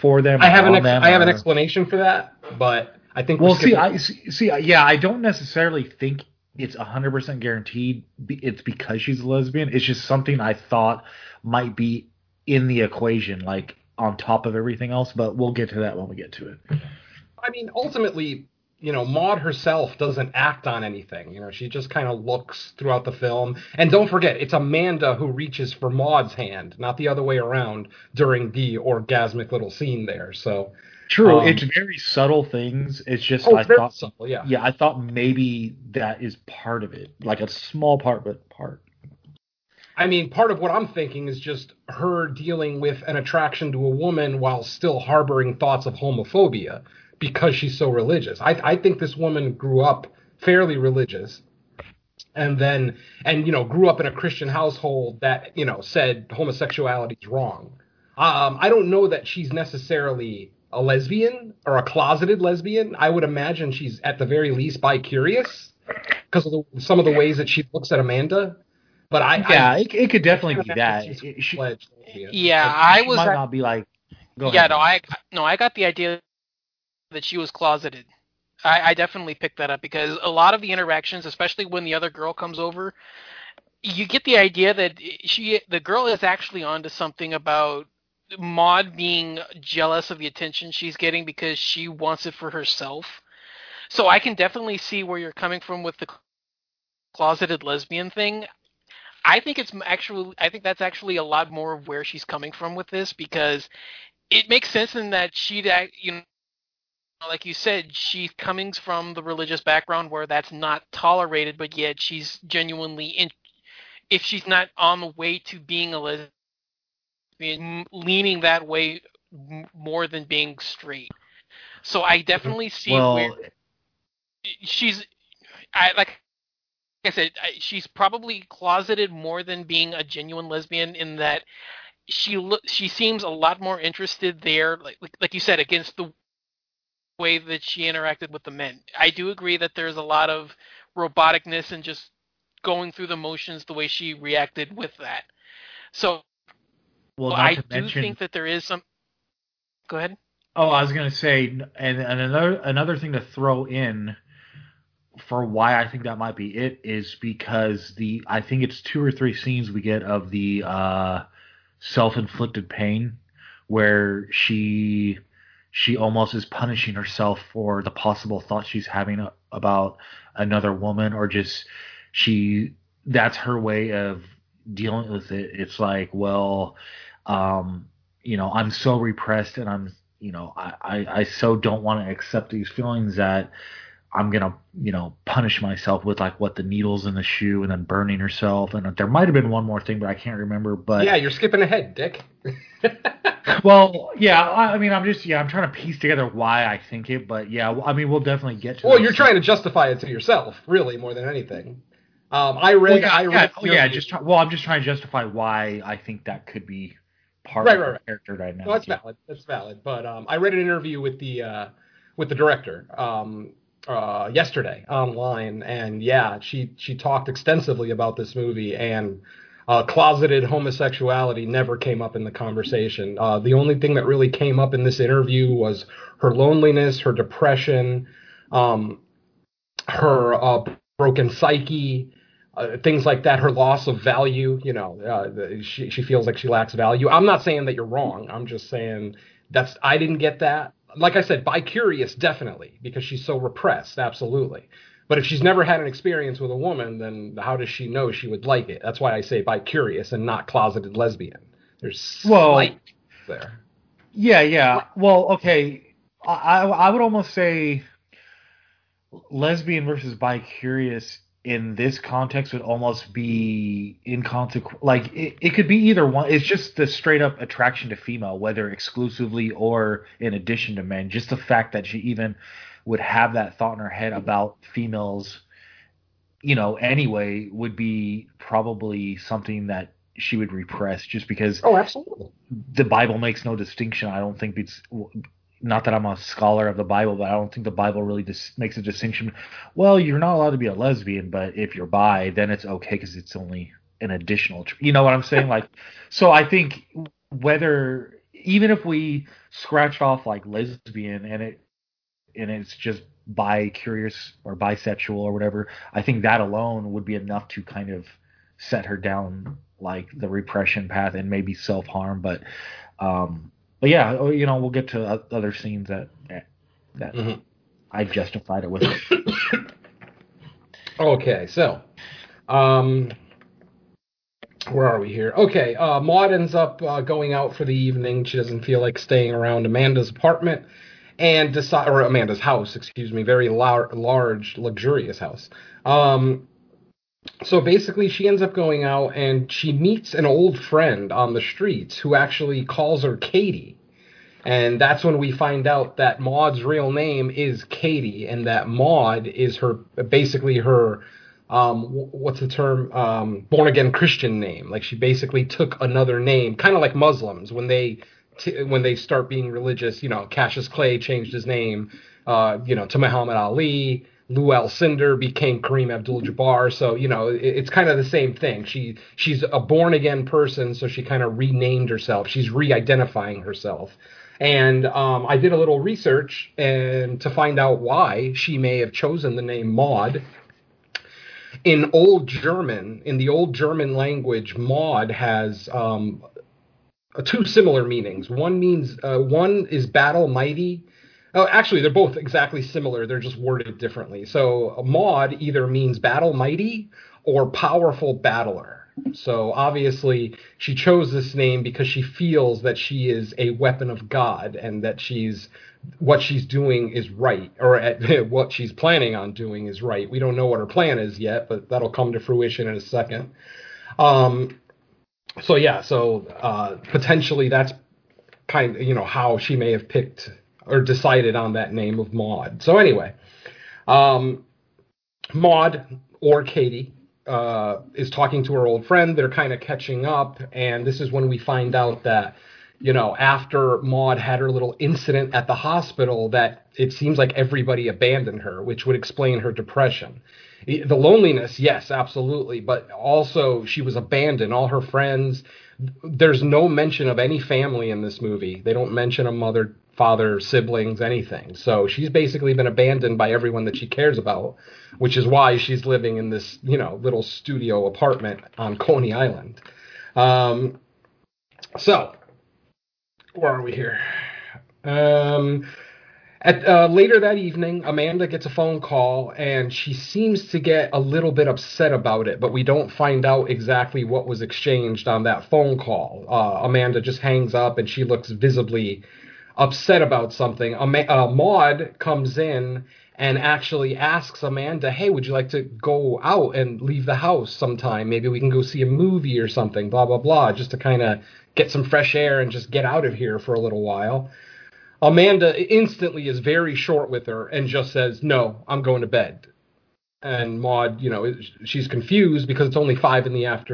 for them. I have an explanation for that, but I think I don't necessarily think it's 100% guaranteed it's because she's a lesbian. It's just something I thought might be in the equation, like on top of everything else, but we'll get to that when we get to it. I mean, ultimately, you know, Maude herself doesn't act on anything. You know, she just kind of looks throughout the film. And don't forget, it's Amanda who reaches for Maude's hand, not the other way around during the orgasmic little scene there. So true. It's very subtle things. It's just, I thought maybe that is part of it, like a small part, but part. I mean, part of what I'm thinking is just her dealing with an attraction to a woman while still harboring thoughts of homophobia because she's so religious. I think this woman grew up fairly religious and you know, grew up in a Christian household that, you know, said homosexuality is wrong. I don't know that she's necessarily a lesbian or a closeted lesbian. I would imagine she's at the very least bi-curious because of some of the ways that she looks at Amanda. But it could definitely be that. I got the idea that she was closeted. I definitely picked that up because a lot of the interactions, especially when the other girl comes over, you get the idea that the girl is actually onto something about Maude being jealous of the attention she's getting because she wants it for herself. So I can definitely see where you're coming from with the closeted lesbian thing. I think that's actually a lot more of where she's coming from with this because it makes sense in that like you said, she comes from the religious background where that's not tolerated, but yet she's genuinely if she's not on the way to being a lesbian, leaning that way more than being straight. So I definitely see where she's she's probably closeted more than being a genuine lesbian in that she seems a lot more interested there, like you said, against the way that she interacted with the men. I do agree that there's a lot of roboticness and just going through the motions the way she reacted with that. So think that there is some... Go ahead. Oh, I was going to say, and another thing to throw in for why I think that might be it is because I think it's two or three scenes we get of the self-inflicted pain where she almost is punishing herself for the possible thoughts she's having about another woman, or just that's her way of dealing with it. It's like, I'm so repressed and I so don't want to accept these feelings that I'm going to, punish myself with the needles in the shoe and then burning herself. And there might've been one more thing, but I can't remember, but yeah, you're skipping ahead, Dick. Well, yeah, I'm trying to piece together why I think it, but yeah, we'll definitely get to it. Well, you're trying to justify it to yourself, really, more than anything. I'm just trying to justify why I think that could be part of the character dynamic. No, that's valid. But I read an interview with the director yesterday online, and yeah, she talked extensively about this movie, and closeted homosexuality never came up in the conversation. The only thing that really came up in this interview was her loneliness, her depression, her broken psyche, things like that, her loss of value. She feels like she lacks value. I'm not saying that you're wrong. I'm just saying I didn't get that. Like I said, bi-curious, definitely, because she's so repressed, absolutely. But if she's never had an experience with a woman, then how does she know she would like it? That's why I say bi-curious and not closeted lesbian. There's light there. Yeah. Well, okay. I would almost say lesbian versus bi-curious in this context would almost be inconsequential. Like, it could be either one. It's just the straight-up attraction to female, whether exclusively or in addition to men. Just the fact that she even would have that thought in her head about females, anyway, would be probably something that she would repress just because. Oh, absolutely. The Bible makes no distinction. I don't think it's, not that I'm a scholar of the Bible, but I don't think the Bible really makes a distinction. Well, you're not allowed to be a lesbian, but if you're bi, then it's okay because it's only an additional. You know what I'm saying? So I think whether, even if we scratched off lesbian and it's just bi-curious or bisexual or whatever, I think that alone would be enough to kind of set her down the repression path and maybe self-harm. But yeah, we'll get to other scenes that mm-hmm. I justified it with. Okay, so where are we here? Okay, Maude ends up going out for the evening. She doesn't feel like staying around Amanda's apartment. And Amanda's house, excuse me, very large, luxurious house. So basically she ends up going out and she meets an old friend on the streets who actually calls her Katie. And that's when we find out that Maude's real name is Katie and that Maude is her what's the term? Born-again Christian name. Like she basically took another name, kind of like Muslims when they when they start being religious, you know, Cassius Clay changed his name, you know, to Muhammad Ali. Lou Alcindor became Kareem Abdul-Jabbar. So, you know, it's kind of the same thing. She's a born-again person, so she kind of renamed herself. She's re-identifying herself. And I did a little research and to find out why she may have chosen the name Maud. In Old German, in the Old German language, Maud has two similar meanings. One means one is battle mighty. Oh, actually, they're both exactly similar. They're just worded differently. So Maud either means battle mighty or powerful battler. So obviously she chose this name because she feels that she is a weapon of God and that she's what she's doing is right, or what she's planning on doing is right. We don't know what her plan is yet, but that'll come to fruition in a second. So yeah, so potentially that's kind of, you know, how she may have picked or decided on that name of Maud. So anyway, Maud or Katie is talking to her old friend. They're kind of catching up, and this is when we find out that, you know, after Maud had her little incident at the hospital, that it seems like everybody abandoned her, which would explain her depression. The loneliness, yes, absolutely, but also she was abandoned. All her friends, there's no mention of any family in this movie. They don't mention a mother, father, siblings, anything. So she's basically been abandoned by everyone that she cares about, which is why she's living in this, you know, little studio apartment on Coney Island. So where are we here? Later that evening, Amanda gets a phone call, and she seems to get a little bit upset about it, but we don't find out exactly what was exchanged on that phone call. Amanda just hangs up, and she looks visibly upset about something. Maud comes in and actually asks Amanda, hey, would you like to go out and leave the house sometime? Maybe we can go see a movie or something, blah, blah, blah, just to kind of get some fresh air and just get out of here for a little while. Amanda instantly is very short with her and just says, no, I'm going to bed. And Maud, you know, she's confused because it's only 5 PM.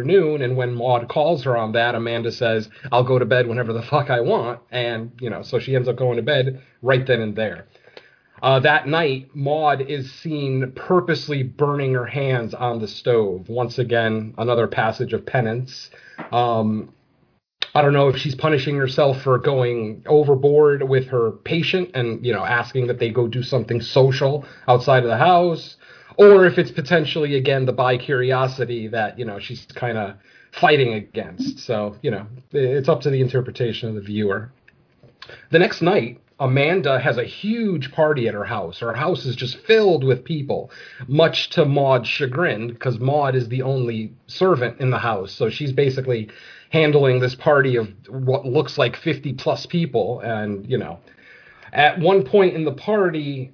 And when Maud calls her on that, Amanda says, I'll go to bed whenever the fuck I want. And, you know, so she ends up going to bed right then and there. That night, Maud is seen purposely burning her hands on the stove. Once again, another passage of penance. I don't know if she's punishing herself for going overboard with her patient and, you know, asking that they go do something social outside of the house, or if it's potentially, again, the bi-curiosity that, you know, she's kind of fighting against. So, you know, it's up to the interpretation of the viewer. The next night, Amanda has a huge party at her house. Her house is just filled with people, much to Maud's chagrin, because Maud is the only servant in the house. So she's basically handling this party of what looks like 50-plus people. And, you know, at one point in the party,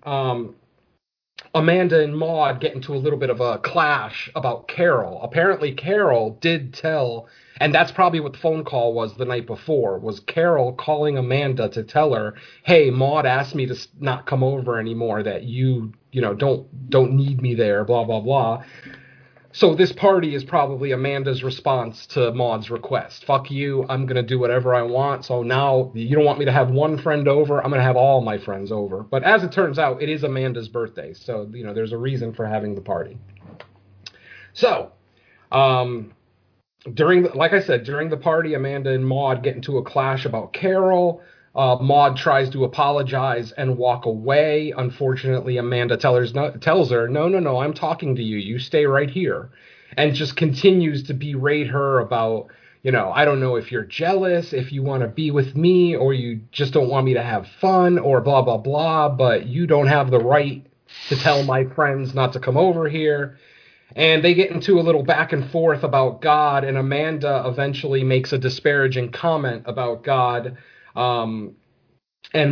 Amanda and Maud get into a little bit of a clash about Carol. Apparently Carol did tell, and that's probably what the phone call was the night before, was Carol calling Amanda to tell her, hey, Maud asked me to not come over anymore, that you know, don't need me there, blah, blah, blah. So this party is probably Amanda's response to Maud's request. Fuck you, I'm going to do whatever I want. So now you don't want me to have one friend over, I'm going to have all my friends over. But as it turns out, it is Amanda's birthday. So, you know, there's a reason for having the party. So, during the party, Amanda and Maud get into a clash about Carol. Maud tries to apologize and walk away. Unfortunately, Amanda tells her, no, I'm talking to you. You stay right here. And just continues to berate her about, you know, I don't know if you're jealous, if you want to be with me, or you just don't want me to have fun, or blah, blah, blah. But you don't have the right to tell my friends not to come over here. And they get into a little back and forth about God. And Amanda eventually makes a disparaging comment about God. And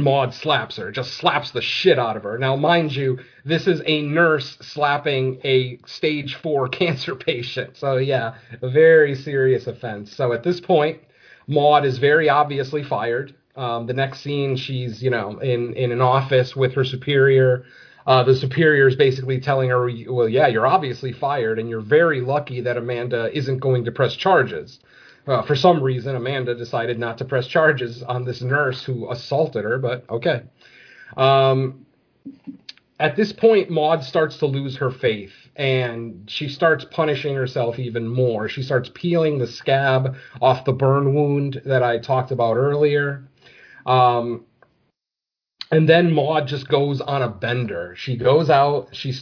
Maud slaps her, just slaps the shit out of her. Now, mind you, this is a nurse slapping a stage 4 cancer patient. So, yeah, a very serious offense. So at this point, Maud is very obviously fired. The next scene, she's, you know, in an office with her superior. The superior is basically telling her, well, yeah, you're obviously fired, and you're very lucky that Amanda isn't going to press charges. For some reason, Amanda decided not to press charges on this nurse who assaulted her, but okay. At this point, Maude starts to lose her faith, and she starts punishing herself even more. She starts peeling the scab off the burn wound that I talked about earlier. And then Maude just goes on a bender. She goes out, she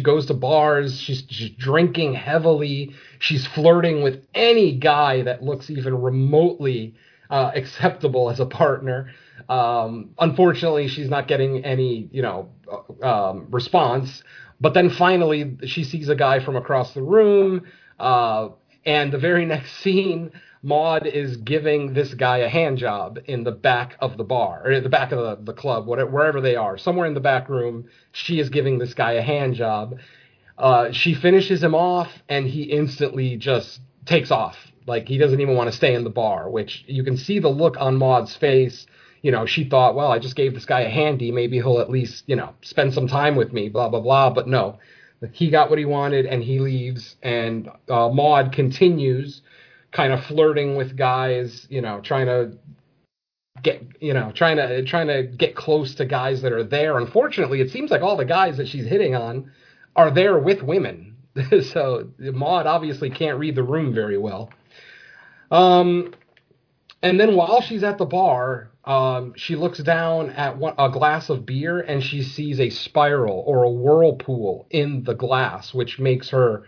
goes to bars, she's drinking heavily, she's flirting with any guy that looks even remotely acceptable as a partner. Unfortunately, she's not getting any, response. But then finally, she sees a guy from across the room, and the very next scene, Maude is giving this guy a hand job in the back of the bar, or the back of the club, whatever, wherever they are. Somewhere in the back room, she is giving this guy a hand job. She finishes him off, and he instantly just takes off. Like, he doesn't even want to stay in the bar, which you can see the look on Maude's face. You know, she thought, well, I just gave this guy a handy. Maybe he'll at least, spend some time with me, blah, blah, blah. But no, he got what he wanted, and he leaves. And Maude continues kind of flirting with guys, trying to get close to guys that are there. Unfortunately, it seems like all the guys that she's hitting on are there with women. So Maude obviously can't read the room very well. And then while she's at the bar, she looks down at a glass of beer, and she sees a spiral or a whirlpool in the glass, which freaks her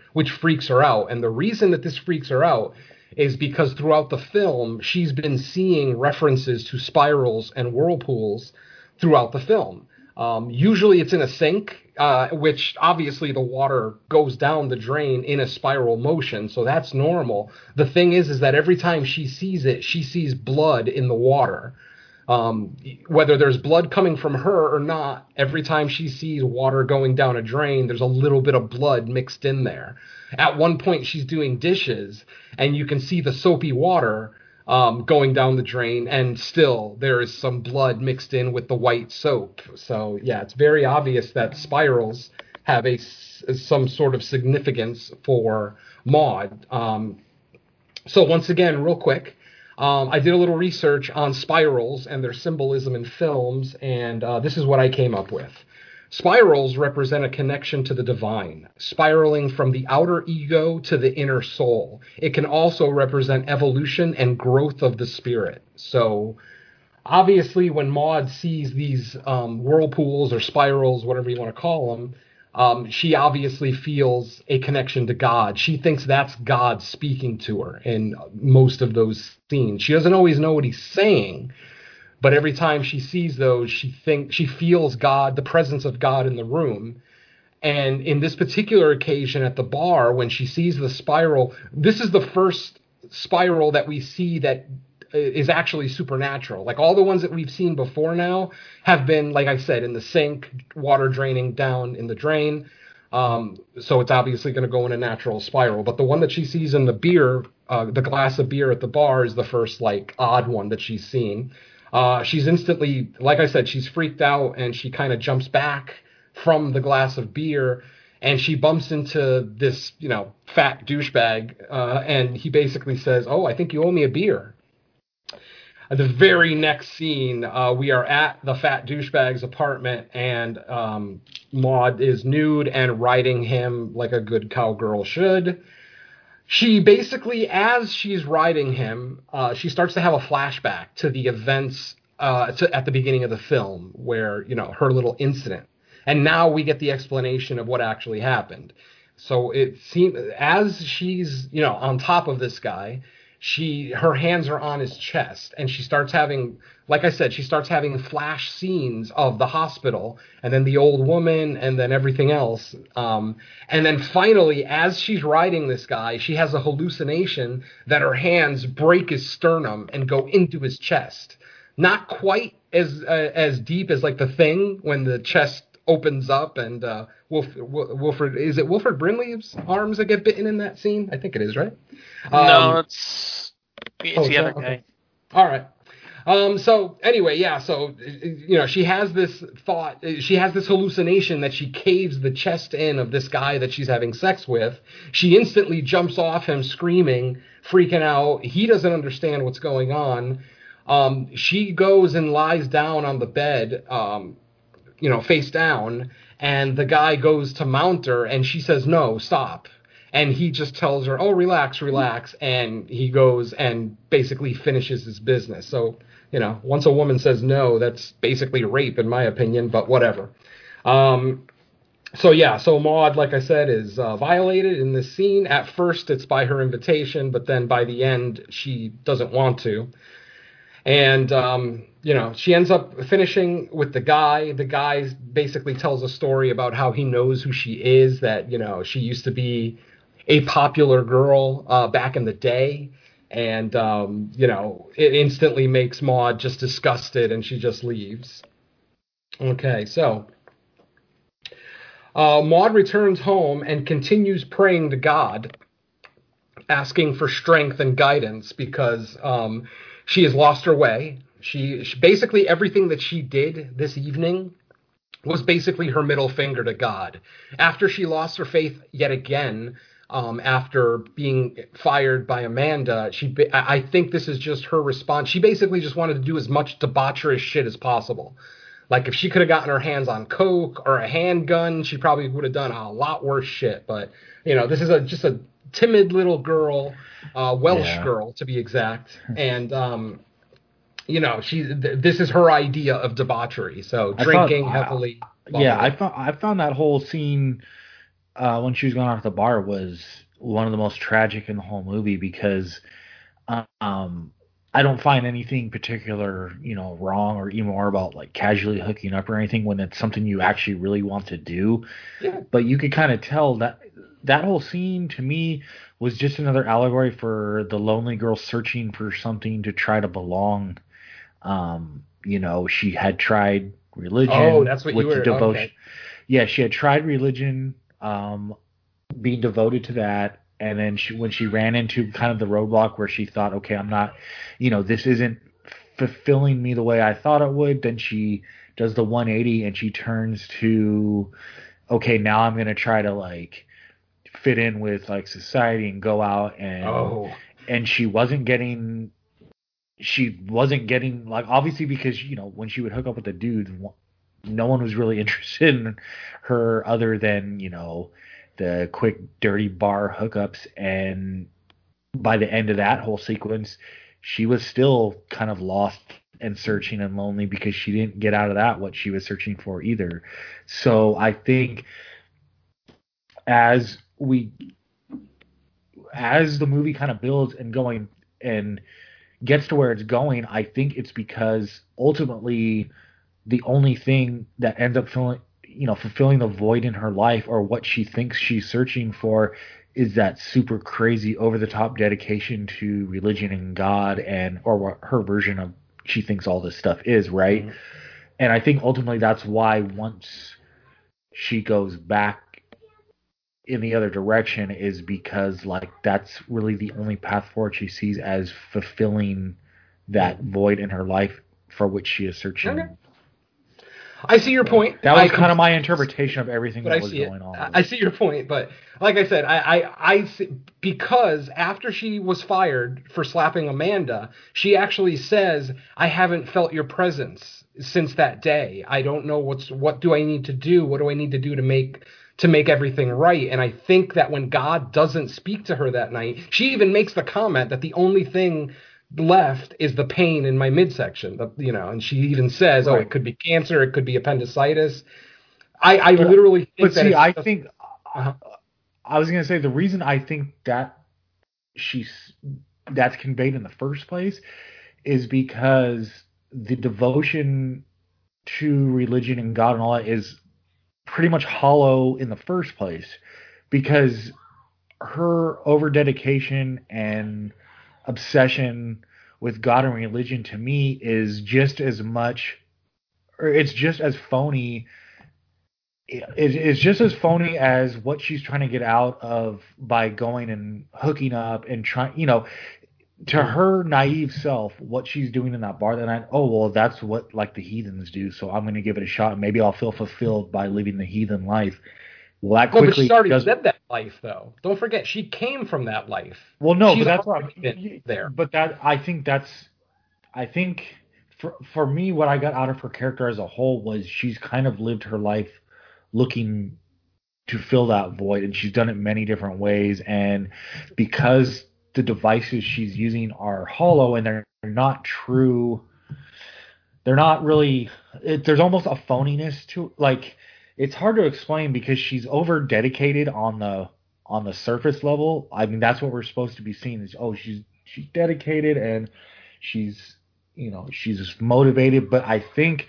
out. And the reason that this freaks her out is because throughout the film, she's been seeing references to spirals and whirlpools throughout the film. Usually it's in a sink, which obviously the water goes down the drain in a spiral motion, so that's normal. The thing is that every time she sees it, she sees blood in the water. Whether there's blood coming from her or not, every time she sees water going down a drain, there's a little bit of blood mixed in there. At one point, she's doing dishes, and you can see the soapy water going down the drain, and still there is some blood mixed in with the white soap. So yeah, it's very obvious that spirals have some sort of significance for Maude. So once again, real quick, I did a little research on spirals and their symbolism in films, and this is what I came up with. Spirals represent a connection to the divine, spiraling from the outer ego to the inner soul. It can also represent evolution and growth of the spirit. So obviously when Maude sees these whirlpools or spirals, whatever you want to call them, she obviously feels a connection to God. She thinks that's God speaking to her in most of those scenes. She doesn't always know what he's saying, but every time she sees those, she feels God, the presence of God in the room. And in this particular occasion at the bar, when she sees the spiral, this is the first spiral that we see that is actually supernatural. Like, all the ones that we've seen before now have been, like I said, in the sink, water draining down in the drain. So it's obviously going to go in a natural spiral. But the one that she sees in the beer, the glass of beer at the bar, is the first, odd one that she's seen. She's instantly, like I said, she's freaked out, and she kind of jumps back from the glass of beer, and she bumps into this, fat douchebag, and he basically says, "Oh, I think you owe me a beer." The very next scene, we are at the fat douchebag's apartment, and Maude is nude and riding him like a good cowgirl should. She basically, as she's riding him, she starts to have a flashback to the events at the beginning of the film where, her little incident. And now we get the explanation of what actually happened. So it seems, as she's, on top of this guy, her hands are on his chest, and she starts having, like I said, she starts having flash scenes of the hospital, and then the old woman, and then everything else. And then finally, as she's riding this guy, she has a hallucination that her hands break his sternum and go into his chest. Not quite as deep as The Thing, when the chest opens up and Wilford, is it Wilford Brimley's arms that get bitten in that scene? I think it is, right? No, it's the other guy. Okay. All right. So anyway, yeah, so, you know, she has this thought, she has this hallucination that she caves the chest in of this guy that she's having sex with. She instantly jumps off him screaming, freaking out. He doesn't understand what's going on. She goes and lies down on the bed, you know, face down, and the guy goes to mount her, and she says, no, stop. And he just tells her, oh, relax, relax. And he goes and basically finishes his business. So, you know, once a woman says no, that's basically rape, in my opinion, but whatever. So, yeah, so Maude, like I said, is violated in this scene. At first, it's by her invitation, but then by the end, she doesn't want to. And, you know, she ends up finishing with the guy. The guy basically tells a story about how he knows who she is, that, you know, she used to be a popular girl back in the day. And, you know, it instantly makes Maude just disgusted, and she just leaves. Okay, so Maude returns home and continues praying to God, asking for strength and guidance, because she has lost her way. She basically, everything that she did this evening was basically her middle finger to God. After she lost her faith yet again, after being fired by Amanda, I think this is just her response. She basically just wanted to do as much debaucherous shit as possible. Like, if she could have gotten her hands on coke or a handgun, she probably would have done a lot worse shit. But, you know, this is just a timid little girl, Welsh girl to be exact. And, you know, this is her idea of debauchery. So drinking heavily. I found that whole scene when she was going off the bar was one of the most tragic in the whole movie, because I don't find anything particular, you know, wrong or immoral about like casually hooking up or anything when it's something you actually really want to do. Yeah. But you could kind of tell that whole scene to me was just another allegory for the lonely girl searching for something to try to belong. You know, she had tried religion. Oh, that's what you were. Devotion. Okay. Yeah, she had tried religion, being devoted to that. And then when she ran into kind of the roadblock where she thought, okay, I'm not, you know, this isn't fulfilling me the way I thought it would. Then she does the 180 and she turns to, okay, now I'm going to try to like fit in with like society and go out and she wasn't getting like, obviously, because, you know, when she would hook up with the dude, no one was really interested in her other than, you know, the quick dirty bar hookups. And by the end of that whole sequence, she was still kind of lost and searching and lonely, because she didn't get out of that what she was searching for either. So I think as the movie kind of builds and going and gets to where it's going, I think it's because ultimately the only thing that ends up fulfilling the void in her life, or what she thinks she's searching for, is that super crazy over the top dedication to religion and God, and or what her version of she thinks all this stuff is, right? Mm-hmm. And I think ultimately that's why once she goes back in the other direction, is because like that's really the only path forward she sees as fulfilling that void in her life for which she is searching. Okay. I see your point. That was kind of my interpretation of everything that was going on. I see your point, but like I said, I see, because after she was fired for slapping Amanda, she actually says, "I haven't felt your presence since that day. I don't know what do I need to do? What do I need to do to make everything right?" And I think that when God doesn't speak to her that night, she even makes the comment that the only thing left is the pain in my midsection, you know, and she even says, right. Oh, it could be cancer, it could be appendicitis. I literally think but that. See, I think I was going to say the reason I think that that's conveyed in the first place is because the devotion to religion and God and all that is pretty much hollow in the first place, because her overdedication and obsession with God and religion to me is just as much, or it's just as phony. It's just as phony as what she's trying to get out of by going and hooking up and trying, you know, to her naive self, what she's doing in that bar that night, oh, well, that's what like the heathens do, so I'm going to give it a shot, and maybe I'll feel fulfilled by living the heathen life. Well, that quickly she already lived that life, though. Don't forget, she came from that life. Well, no, she's but that's what I'm there. But that I think for me, what I got out of her character as a whole was she's kind of lived her life looking to fill that void, and she's done it many different ways. And because the devices she's using are hollow and they're not true, they're not really. There's almost a phoniness to like. It's hard to explain because she's over dedicated on the surface level. I mean, that's what we're supposed to be seeing is, oh, she's dedicated and she's motivated. But I think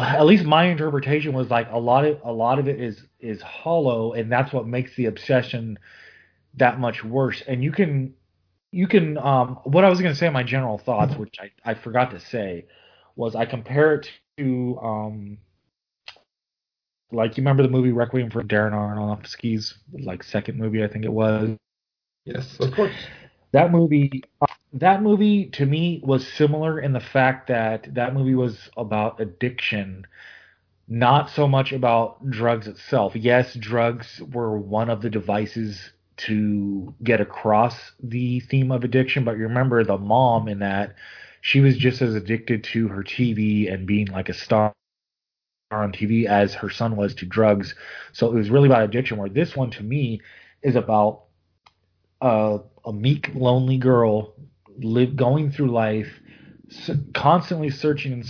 at least my interpretation was like a lot of it is hollow, and that's what makes the obsession that much worse. And you can what I was going to say, my general thoughts, which I forgot to say, was I compare it to like, you remember the movie Requiem for Darren Aronofsky's, like, second movie, I think it was? Yes, of course. That movie, to me, was similar in the fact that that movie was about addiction, not so much about drugs itself. Yes, drugs were one of the devices to get across the theme of addiction, but you remember the mom in that, she was just as addicted to her TV and being like a star on TV as her son was to drugs. So it was really about addiction, where this one to me is about a meek, lonely girl going through life, constantly searching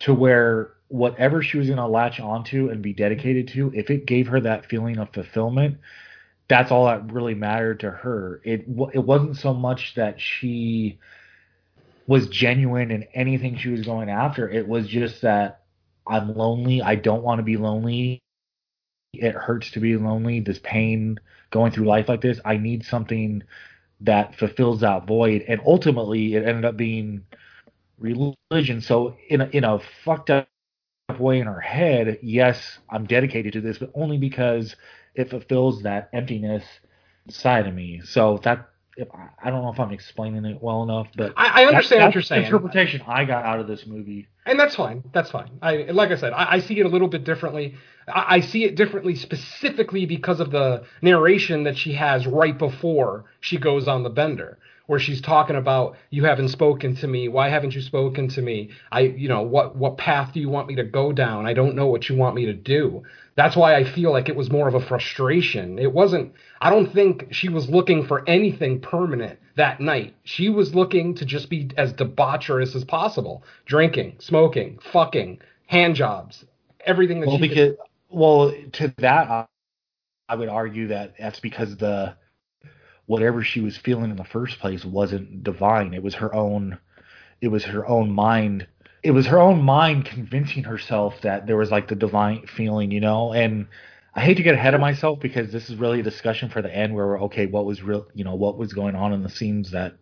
to where whatever she was going to latch onto and be dedicated to, if it gave her that feeling of fulfillment, that's all that really mattered to her. It wasn't so much that she was genuine in anything she was going after. It was just that I'm lonely. I don't want to be lonely. It hurts to be lonely. This pain going through life like this. I need something that fulfills that void. And ultimately, it ended up being religion. So in a fucked up way in her head, yes, I'm dedicated to this, but only because it fulfills that emptiness inside of me. So that I don't know if I'm explaining it well enough, but I understand what you're saying. That's the interpretation I got out of this movie. And that's fine. That's fine. Like I said, I see it a little bit differently. I see it differently specifically because of the narration that she has right before she goes on the bender, where she's talking about, you haven't spoken to me. Why haven't you spoken to me? What path do you want me to go down? I don't know what you want me to do. That's why I feel like it was more of a frustration. It wasn't, I don't think she was looking for anything permanent that night. She was looking to just be as debaucherous as possible. Drinking, smoking, fucking, hand jobs, everything that she could. Well, to that, I would argue that's because whatever she was feeling in the first place wasn't divine. It was her own mind. It was her own mind convincing herself that there was like the divine feeling, and I hate to get ahead of myself because this is really a discussion for the end where we're, okay, what was real, what was going on in the scenes that.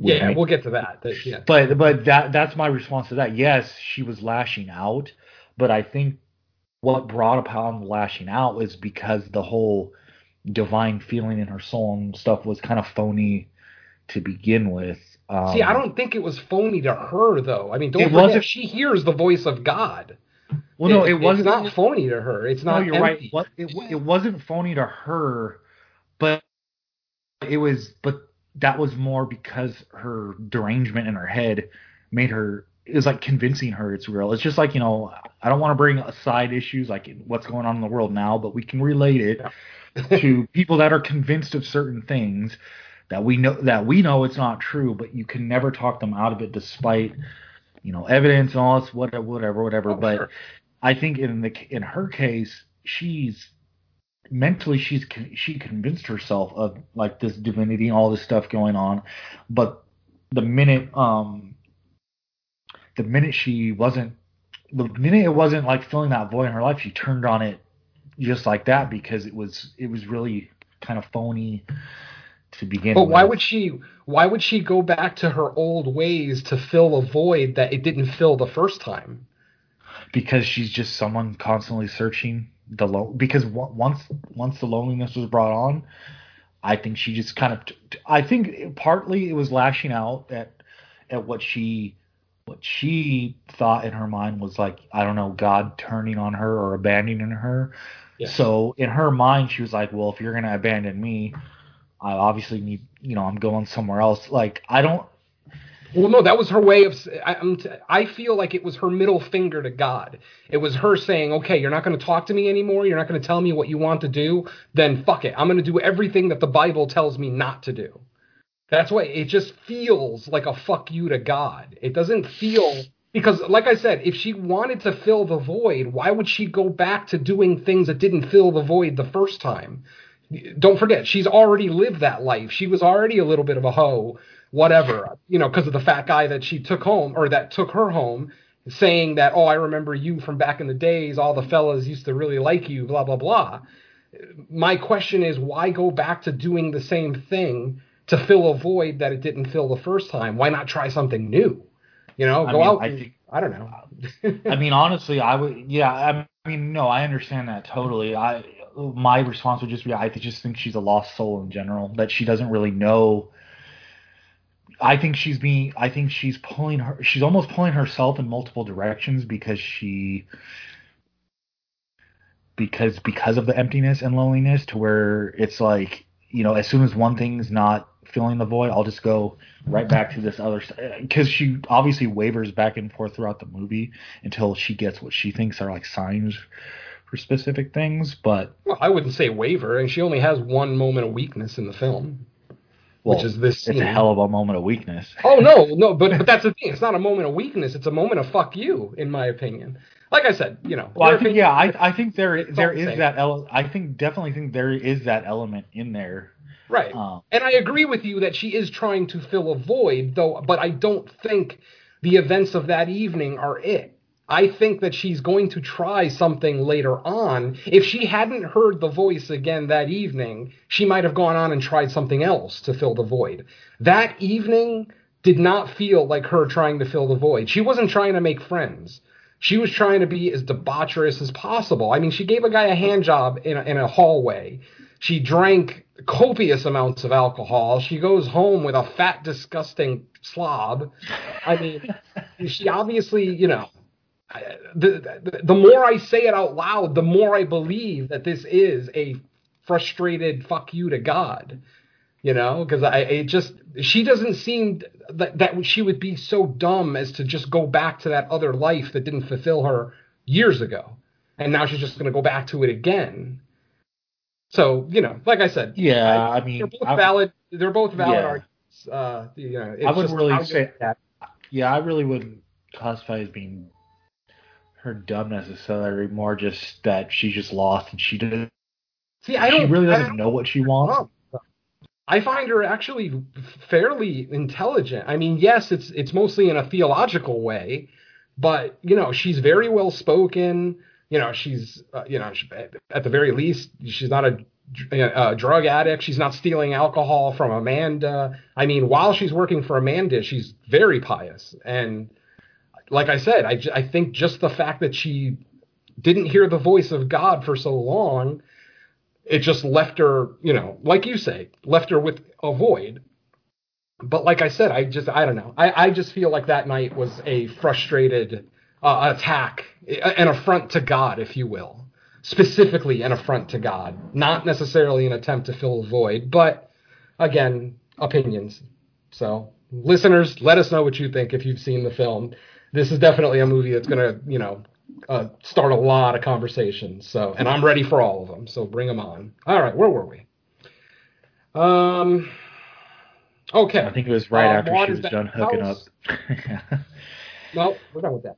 Yeah, we'll get to that. Yeah. But that's my response to that. Yes, she was lashing out, but I think what brought upon lashing out was because the whole divine feeling in her soul and stuff was kind of phony to begin with. See, I don't think it was phony to her, though. I mean, don't forget, she hears the voice of God. Well, no, it wasn't. It's not phony to her. It's not. No, you're right. It wasn't phony to her, but it was. But that was more because her derangement in her head made her. It was like convincing her it's real. It's just like, I don't want to bring aside issues like what's going on in the world now, but we can relate it to people that are convinced of certain things. That we know it's not true, but you can never talk them out of it despite, evidence and all this, whatever. Oh, but sure. I think in her case, she convinced herself of like this divinity, all this stuff going on. But the minute it wasn't like filling that void in her life, she turned on it just like that because it was really kind of phony. To begin with. But why would she go back to her old ways to fill a void that it didn't fill the first time? Because she's just someone constantly searching the low. Because once the loneliness was brought on, I think she just kind of, I think partly it was lashing out at what she thought in her mind was like, I don't know, God turning on her or abandoning her. Yeah. So in her mind, she was like, well, if you're going to abandon me, I obviously need, I'm going somewhere else. Like, I don't. Well, no, that was her way of, I feel like it was her middle finger to God. It was her saying, okay, you're not going to talk to me anymore. You're not going to tell me what you want to do. Then fuck it. I'm going to do everything that the Bible tells me not to do. That's why it just feels like a fuck you to God. It doesn't feel, because like I said, if she wanted to fill the void, why would she go back to doing things that didn't fill the void the first time? Don't forget, she's already lived that life. She was already a little bit of a hoe, whatever, because of the fat guy that she took home, or that took her home, saying that, oh, I remember you from back in the days. All the fellas used to really like you, blah, blah, blah. My question is, why go back to doing the same thing to fill a void that it didn't fill the first time? Why not try something new? Go out. I don't know. I mean, honestly, I would. Yeah, I mean, no, I understand that totally. My response would just be, I just think she's a lost soul in general, that she doesn't really know. I think she's she's almost pulling herself in multiple directions because of the emptiness and loneliness, to where it's like, as soon as one thing's not filling the void, I'll just go right back to this other stuff. Because she obviously wavers back and forth throughout the movie until she gets what she thinks are like signs for specific things. But well, I wouldn't say waver, and she only has one moment of weakness in the film, which is this scene. It's a hell of a moment of weakness. Oh, no, but that's the thing. It's not a moment of weakness. It's a moment of fuck you, in my opinion. Like I said, Well, I think there is that element. I definitely think there is that element in there. Right. And I agree with you that she is trying to fill a void, though. But I don't think the events of that evening are it. I think that she's going to try something later on. If she hadn't heard the voice again that evening, she might have gone on and tried something else to fill the void. That evening did not feel like her trying to fill the void. She wasn't trying to make friends. She was trying to be as debaucherous as possible. I mean, she gave a guy a hand job in a hallway. She drank copious amounts of alcohol. She goes home with a fat, disgusting slob. I mean, she obviously, the more I say it out loud, the more I believe that this is a frustrated fuck you to God, because she doesn't seem that she would be so dumb as to just go back to that other life that didn't fulfill her years ago. And now she's just going to go back to it again. So, like I said, yeah, I mean, they're both valid arguments. I wouldn't really say that. Yeah, I really wouldn't classify as being her dumb necessarily, more just that she's just lost and she doesn't. See, she really doesn't know what she wants. I find her actually fairly intelligent. I mean, yes, it's mostly in a theological way, but she's very well spoken. She's at the very least, she's not a drug addict. She's not stealing alcohol from Amanda. I mean, while she's working for Amanda, she's very pious. And like I said, I think just the fact that she didn't hear the voice of God for so long, it just left her, like you say, left her with a void. But like I said, I don't know. I just feel like that night was a frustrated attack, an affront to God, if you will. Specifically an affront to God. Not necessarily an attempt to fill a void, but again, opinions. So listeners, let us know what you think if you've seen the film. This is definitely a movie that's going to, start a lot of conversations. So, and I'm ready for all of them. So bring them on. All right, where were we? Okay. I think it was right after she was done hooking up. Well, we're done with that.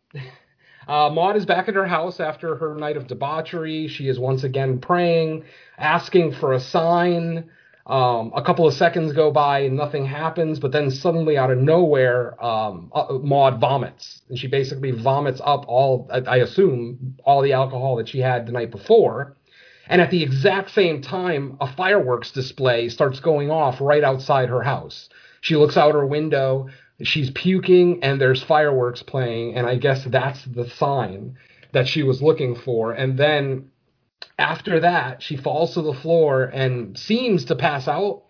Maude is back at her house after her night of debauchery. She is once again praying, asking for a sign. A couple of seconds go by and nothing happens, but then suddenly out of nowhere, Maude vomits, and she basically vomits up all the alcohol that she had the night before. And at the exact same time, a fireworks display starts going off right outside her house. She looks out her window, she's puking, and there's fireworks playing. And I guess that's the sign that she was looking for. And then After that, she falls to the floor and seems to pass out.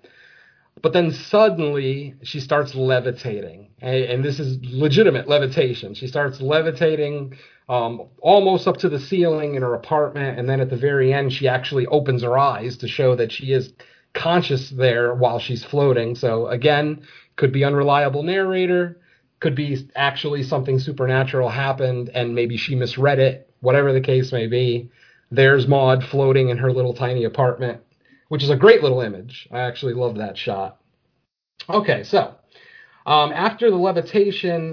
But then suddenly she starts levitating, and this is legitimate levitation. She starts levitating almost up to the ceiling in her apartment, and then at the very end she actually opens her eyes to show that she is conscious there while she's floating. So again, could be unreliable narrator, could be actually something supernatural happened, and maybe she misread it, whatever the case may be. There's Maude floating in her little tiny apartment, which is a great little image. I actually love that shot. Okay, so after the levitation,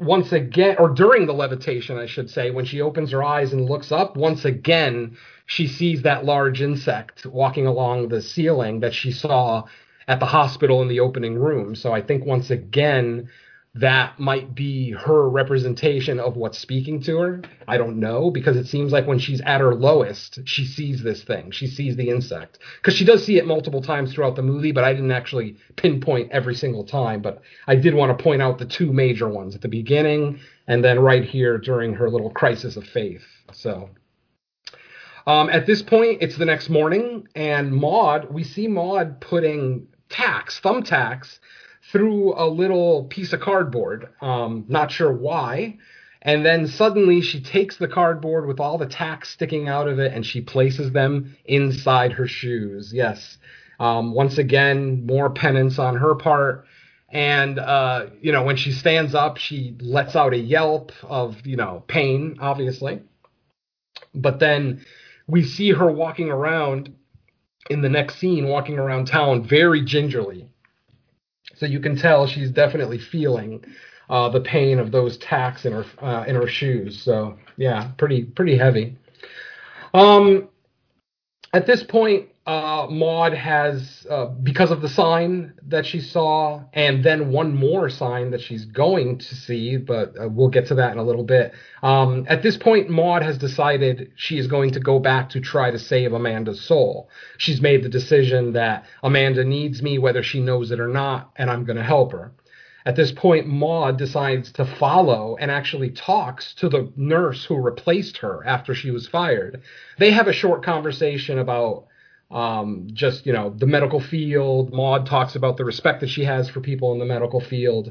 once again, or during the levitation, I should say, when she opens her eyes and looks up, once again, she sees that large insect walking along the ceiling that she saw at the hospital in the opening room. So I think once again, that might be her representation of what's speaking to her. I don't know, because it seems like when she's at her lowest, she sees this thing. She sees the insect, because she does see it multiple times throughout the movie, but I didn't actually pinpoint every single time. But I did want to point out the two major ones at the beginning and then right here during her little crisis of faith. So at this point, it's the next morning, and Maude, we see Maude putting thumbtacks, through a little piece of cardboard, not sure why, and then suddenly she takes the cardboard with all the tacks sticking out of it and she places them inside her shoes. Yes, once again, more penance on her part, and, when she stands up, she lets out a yelp of, pain, obviously, but then we see her walking around in the next scene, walking around town very gingerly. So you can tell she's definitely feeling the pain of those tacks in her shoes. So yeah, pretty heavy. At this point, Maude has, because of the sign that she saw, and then one more sign that she's going to see, but we'll get to that in a little bit. At this point, Maude has decided she is going to go back to try to save Amanda's soul. She's made the decision that Amanda needs me, whether she knows it or not, and I'm going to help her. At this point, Maude decides to follow and actually talks to the nurse who replaced her after she was fired. They have a short conversation about the medical field. Maude talks about the respect that she has for people in the medical field.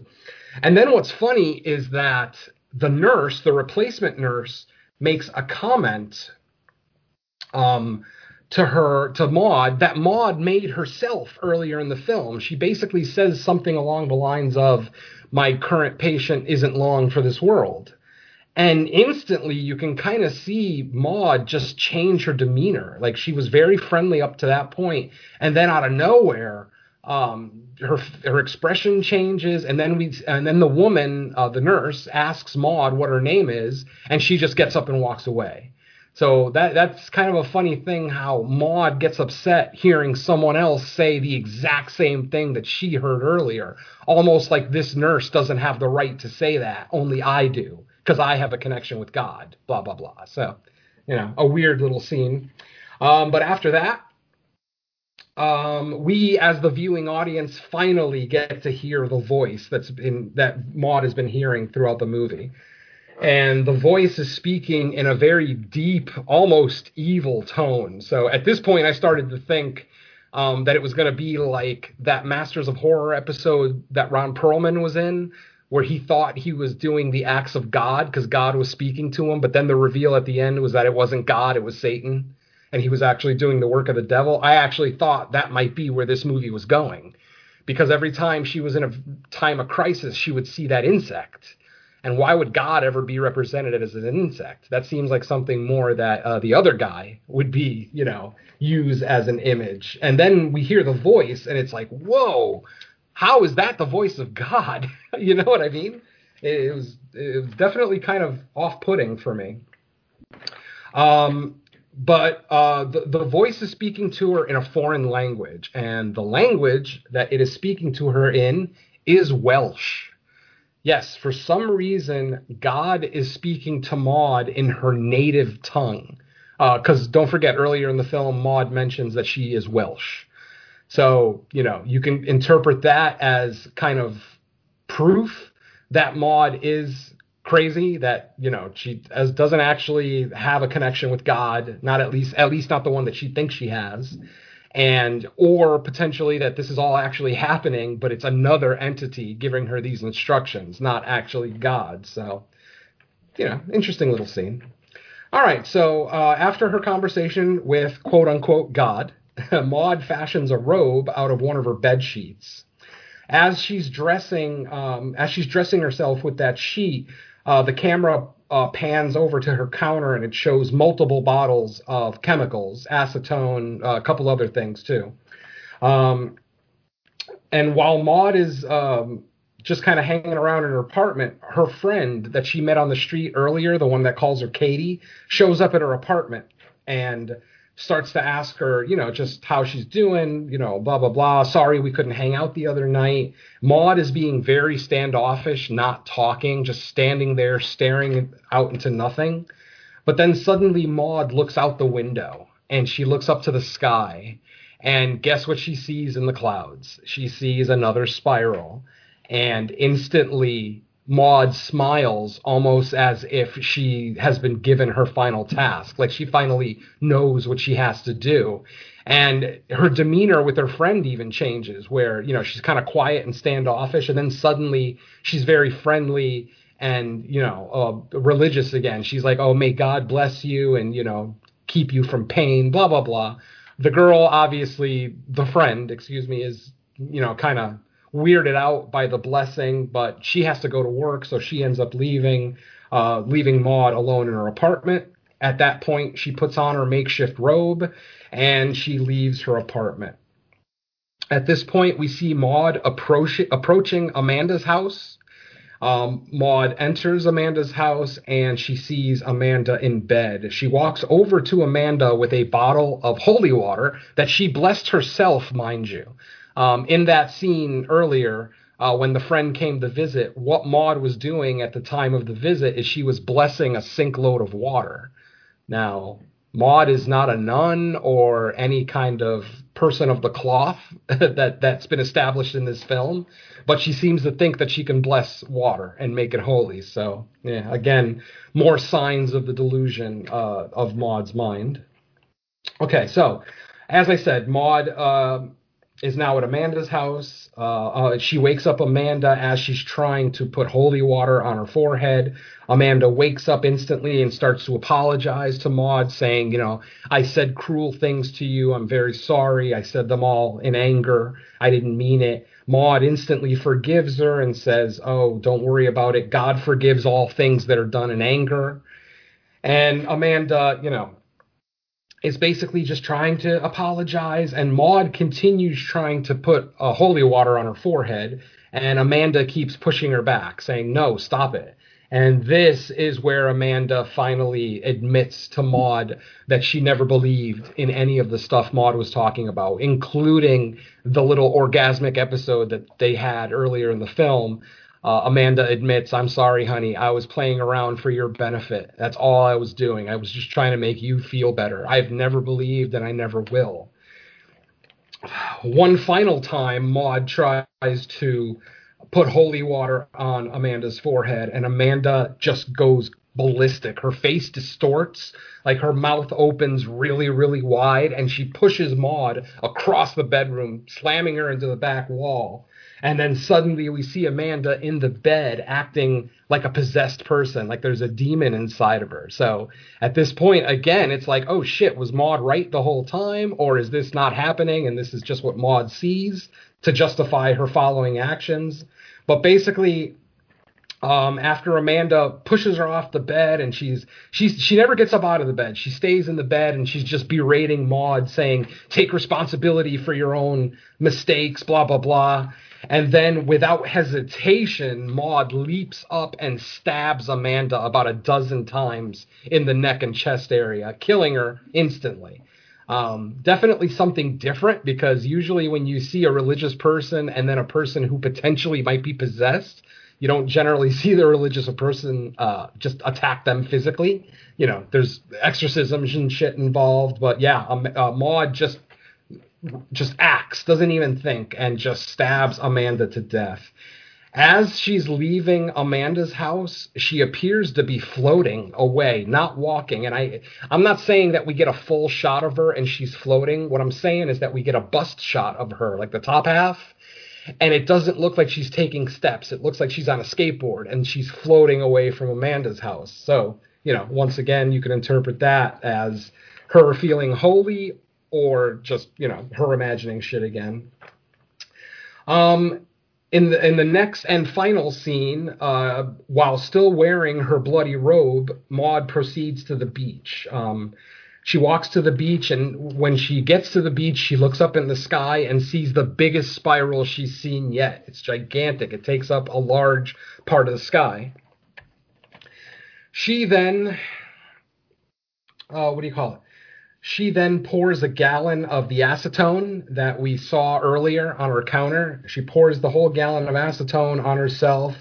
And then what's funny is that the nurse, the replacement nurse, makes a comment to Maude that Maude made herself earlier in the film. She basically says something along the lines of, "My current patient isn't long for this world." And instantly you can kind of see Maude just change her demeanor. Like, she was very friendly up to that point. And then out of nowhere, her expression changes. And then the woman, the nurse, asks Maude what her name is. And she just gets up and walks away. So that's kind of a funny thing, how Maude gets upset hearing someone else say the exact same thing that she heard earlier. Almost like this nurse doesn't have the right to say that. Only I do, because I have a connection with God, blah, blah, blah. So, a weird little scene. But after that, we, as the viewing audience, finally get to hear the voice that Maude has been hearing throughout the movie. And the voice is speaking in a very deep, almost evil tone. So at this point, I started to think that it was going to be like that Masters of Horror episode that Ron Perlman was in, where he thought he was doing the acts of God because God was speaking to him. But then the reveal at the end was that it wasn't God, it was Satan. And he was actually doing the work of the devil. I actually thought that might be where this movie was going, because every time she was in a time of crisis, she would see that insect. And why would God ever be represented as an insect? That seems like something more that the other guy would be, use as an image. And then we hear the voice and it's like, whoa, how is that the voice of God? You know what I mean? It was definitely kind of off-putting for me. But the voice is speaking to her in a foreign language, and the language that it is speaking to her in is Welsh. Yes, for some reason, God is speaking to Maude in her native tongue. Because don't forget, earlier in the film, Maude mentions that she is Welsh. So, you can interpret that as kind of proof that Maude is crazy that, you know, she doesn't actually have a connection with God, not at least not the one that she thinks she has. And or potentially that this is all actually happening, but it's another entity giving her these instructions, not actually God. So, you know, interesting little scene. All right. So after her conversation with, quote unquote, God, Maude fashions a robe out of one of her bed sheets. As she's dressing herself with that sheet, the camera pans over to her counter, and it shows multiple bottles of chemicals, acetone, a couple other things too. And while Maude is just kind of hanging around in her apartment, her friend that she met on the street earlier, the one that calls her Katie, shows up at her apartment and starts to ask her, you know, just how she's doing, you know, blah, blah, blah. Sorry we couldn't hang out the other night. Maude is being very standoffish, not talking, just standing there staring out into nothing. But then suddenly Maude looks out the window, and she looks up to the sky, and guess what she sees in the clouds? She sees another spiral, and instantly Maude smiles almost as if she has been given her final task, like she finally knows what she has to do. And her demeanor with her friend even changes, where, you know, she's kind of quiet and standoffish, and then suddenly she's very friendly and, you know, religious again. She's like, oh, may God bless you and, you know, keep you from pain, blah, blah, blah. The girl, obviously, the friend, excuse me, is, you know, kind of weirded out by the blessing, but she has to go to work, so she ends up leaving Maude alone in her apartment. At that point, she puts on her makeshift robe, and she leaves her apartment. At this point, we see Maude approaching Amanda's house. Maude enters Amanda's house, and she sees Amanda in bed. She walks over to Amanda with a bottle of holy water that she blessed herself, mind you. In that scene earlier, when the friend came to visit, what Maude was doing at the time of the visit is she was blessing a sink load of water. Now, Maude is not a nun or any kind of person of the cloth that's been established in this film, but she seems to think that she can bless water and make it holy. So, yeah, again, more signs of the delusion of Maude's mind. Okay, so, as I said, Maude is now at Amanda's house. She wakes up Amanda as she's trying to put holy water on her forehead. Amanda wakes up instantly and starts to apologize to Maude, saying, you know, I said cruel things to you. I'm very sorry. I said them all in anger. I didn't mean it. Maude instantly forgives her and says, oh, don't worry about it. God forgives all things that are done in anger. And Amanda, you know, is basically just trying to apologize, and Maude continues trying to put holy water on her forehead, and Amanda keeps pushing her back, saying, no, stop it. And this is where Amanda finally admits to Maude that she never believed in any of the stuff Maude was talking about, including the little orgasmic episode that they had earlier in the film. Amanda admits, I'm sorry, honey, I was playing around for your benefit. That's all I was doing. I was just trying to make you feel better. I've never believed, and I never will. One final time, Maude tries to put holy water on Amanda's forehead, and Amanda just goes ballistic. Her face distorts, like her mouth opens really, really wide, and she pushes Maude across the bedroom, slamming her into the back wall. And then suddenly we see Amanda in the bed acting like a possessed person, like there's a demon inside of her. So at this point, again, it's like, oh, shit, was Maude right the whole time? Or is this not happening? And this is just what Maude sees to justify her following actions. But basically, after Amanda pushes her off the bed, and she never gets up out of the bed. She stays in the bed, and she's just berating Maude, saying, take responsibility for your own mistakes, blah, blah, blah. And then without hesitation, Maude leaps up and stabs Amanda about a dozen times in the neck and chest area, killing her instantly. Definitely something different, because usually when you see a religious person and then a person who potentially might be possessed, you don't generally see the religious person just attack them physically. You know, there's exorcisms and shit involved. But yeah, Maude just acts, doesn't even think, and just stabs Amanda to death. As she's leaving Amanda's house, she appears to be floating away, not walking. And I'm not saying that we get a full shot of her and she's floating. What I'm saying is that we get a bust shot of her, like the top half. And it doesn't look like she's taking steps. It looks like she's on a skateboard and she's floating away from Amanda's house. So, you know, once again, you can interpret that as her feeling holy or just, you know, her imagining shit again. In the next and final scene, while still wearing her bloody robe, Maude proceeds to the beach. She walks to the beach, and when she gets to the beach, she looks up in the sky and sees the biggest spiral she's seen yet. It's gigantic. It takes up a large part of the sky. She then, She then pours a gallon of the acetone that we saw earlier on her counter. She pours the whole gallon of acetone on herself,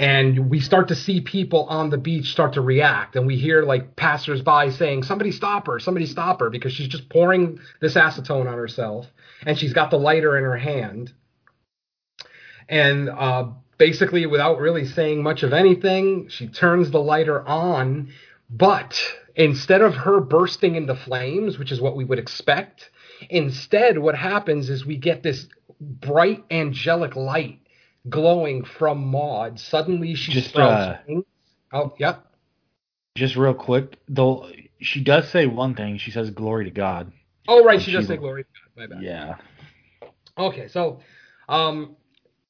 and we start to see people on the beach start to react, and we hear like passersby saying, somebody stop her, because she's just pouring this acetone on herself, and she's got the lighter in her hand. And basically, without really saying much of anything, she turns the lighter on, but instead of her bursting into flames, which is what we would expect, instead what happens is we get this bright angelic light glowing from Maude. Suddenly she starts. Oh, yep. Just real quick, though, she does say one thing. She says glory to God. Oh, right. She does say glory to God. My bad. Yeah. Okay. So,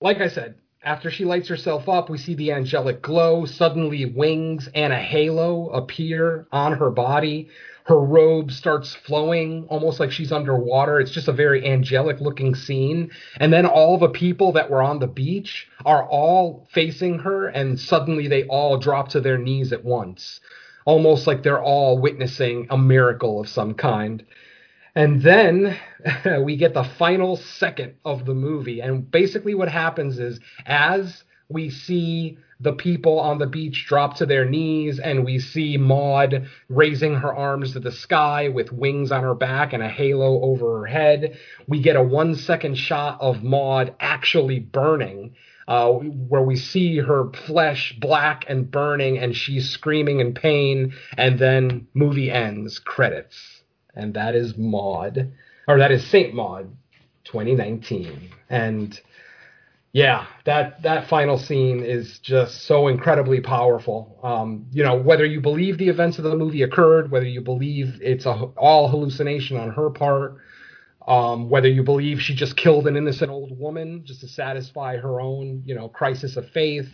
like I said, after she lights herself up, we see the angelic glow. Suddenly, wings and a halo appear on her body. Her robe starts flowing, almost like she's underwater. It's just a very angelic-looking scene. And then all the people that were on the beach are all facing her, and suddenly they all drop to their knees at once, almost like they're all witnessing a miracle of some kind. And then we get the final second of the movie. And basically what happens is, as we see the people on the beach drop to their knees and we see Maude raising her arms to the sky with wings on her back and a halo over her head, we get a 1-second shot of Maude actually burning, where we see her flesh black and burning and she's screaming in pain. And then movie ends, credits. And that is Maude, or that is Saint Maude, 2019. And yeah, that final scene is just so incredibly powerful. You know, whether you believe the events of the movie occurred, whether you believe it's all hallucination on her part, whether you believe she just killed an innocent old woman just to satisfy her own, you know, crisis of faith,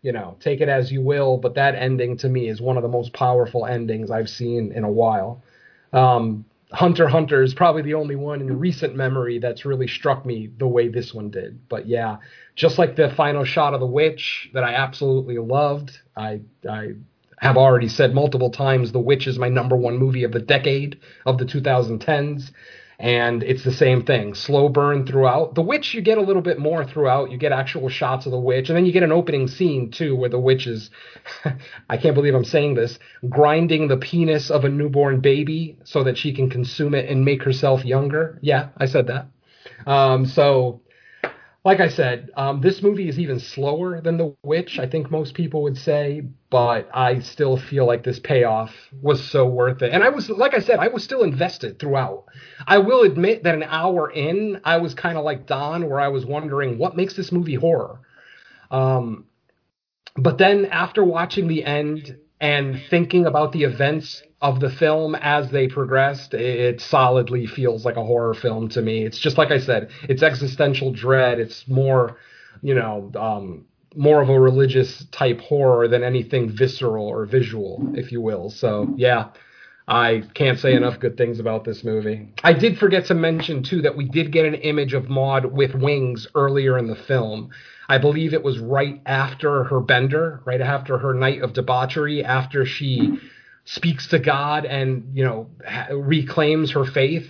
you know, take it as you will. But that ending to me is one of the most powerful endings I've seen in a while. Hunter Hunter is probably the only one in recent memory that's really struck me the way this one did. But yeah, just like the final shot of The Witch that I absolutely loved, I have already said multiple times, The Witch is my number one movie of the decade, of the 2010s. And it's the same thing, slow burn throughout. The Witch, you get a little bit more throughout. You get actual shots of the witch, and then you get an opening scene, too, where the witch is, I can't believe I'm saying this, grinding the penis of a newborn baby so that she can consume it and make herself younger. Yeah, I said that. So, like I said, this movie is even slower than The Witch, I think most people would say, but I still feel like this payoff was so worth it. And I was, like I said, I was still invested throughout. I will admit that an hour in, I was kind of like Don, where I was wondering, what makes this movie horror? But then after watching the end and thinking about the events of the film as they progressed, it solidly feels like a horror film to me. It's just like I said, it's existential dread. It's more, you know, more of a religious type horror than anything visceral or visual, if you will. So yeah, I can't say enough good things about this movie. I did forget to mention too that we did get an image of Maude with wings earlier in the film. I believe it was right after her bender, right after her night of debauchery, after she speaks to God and, you know, reclaims her faith.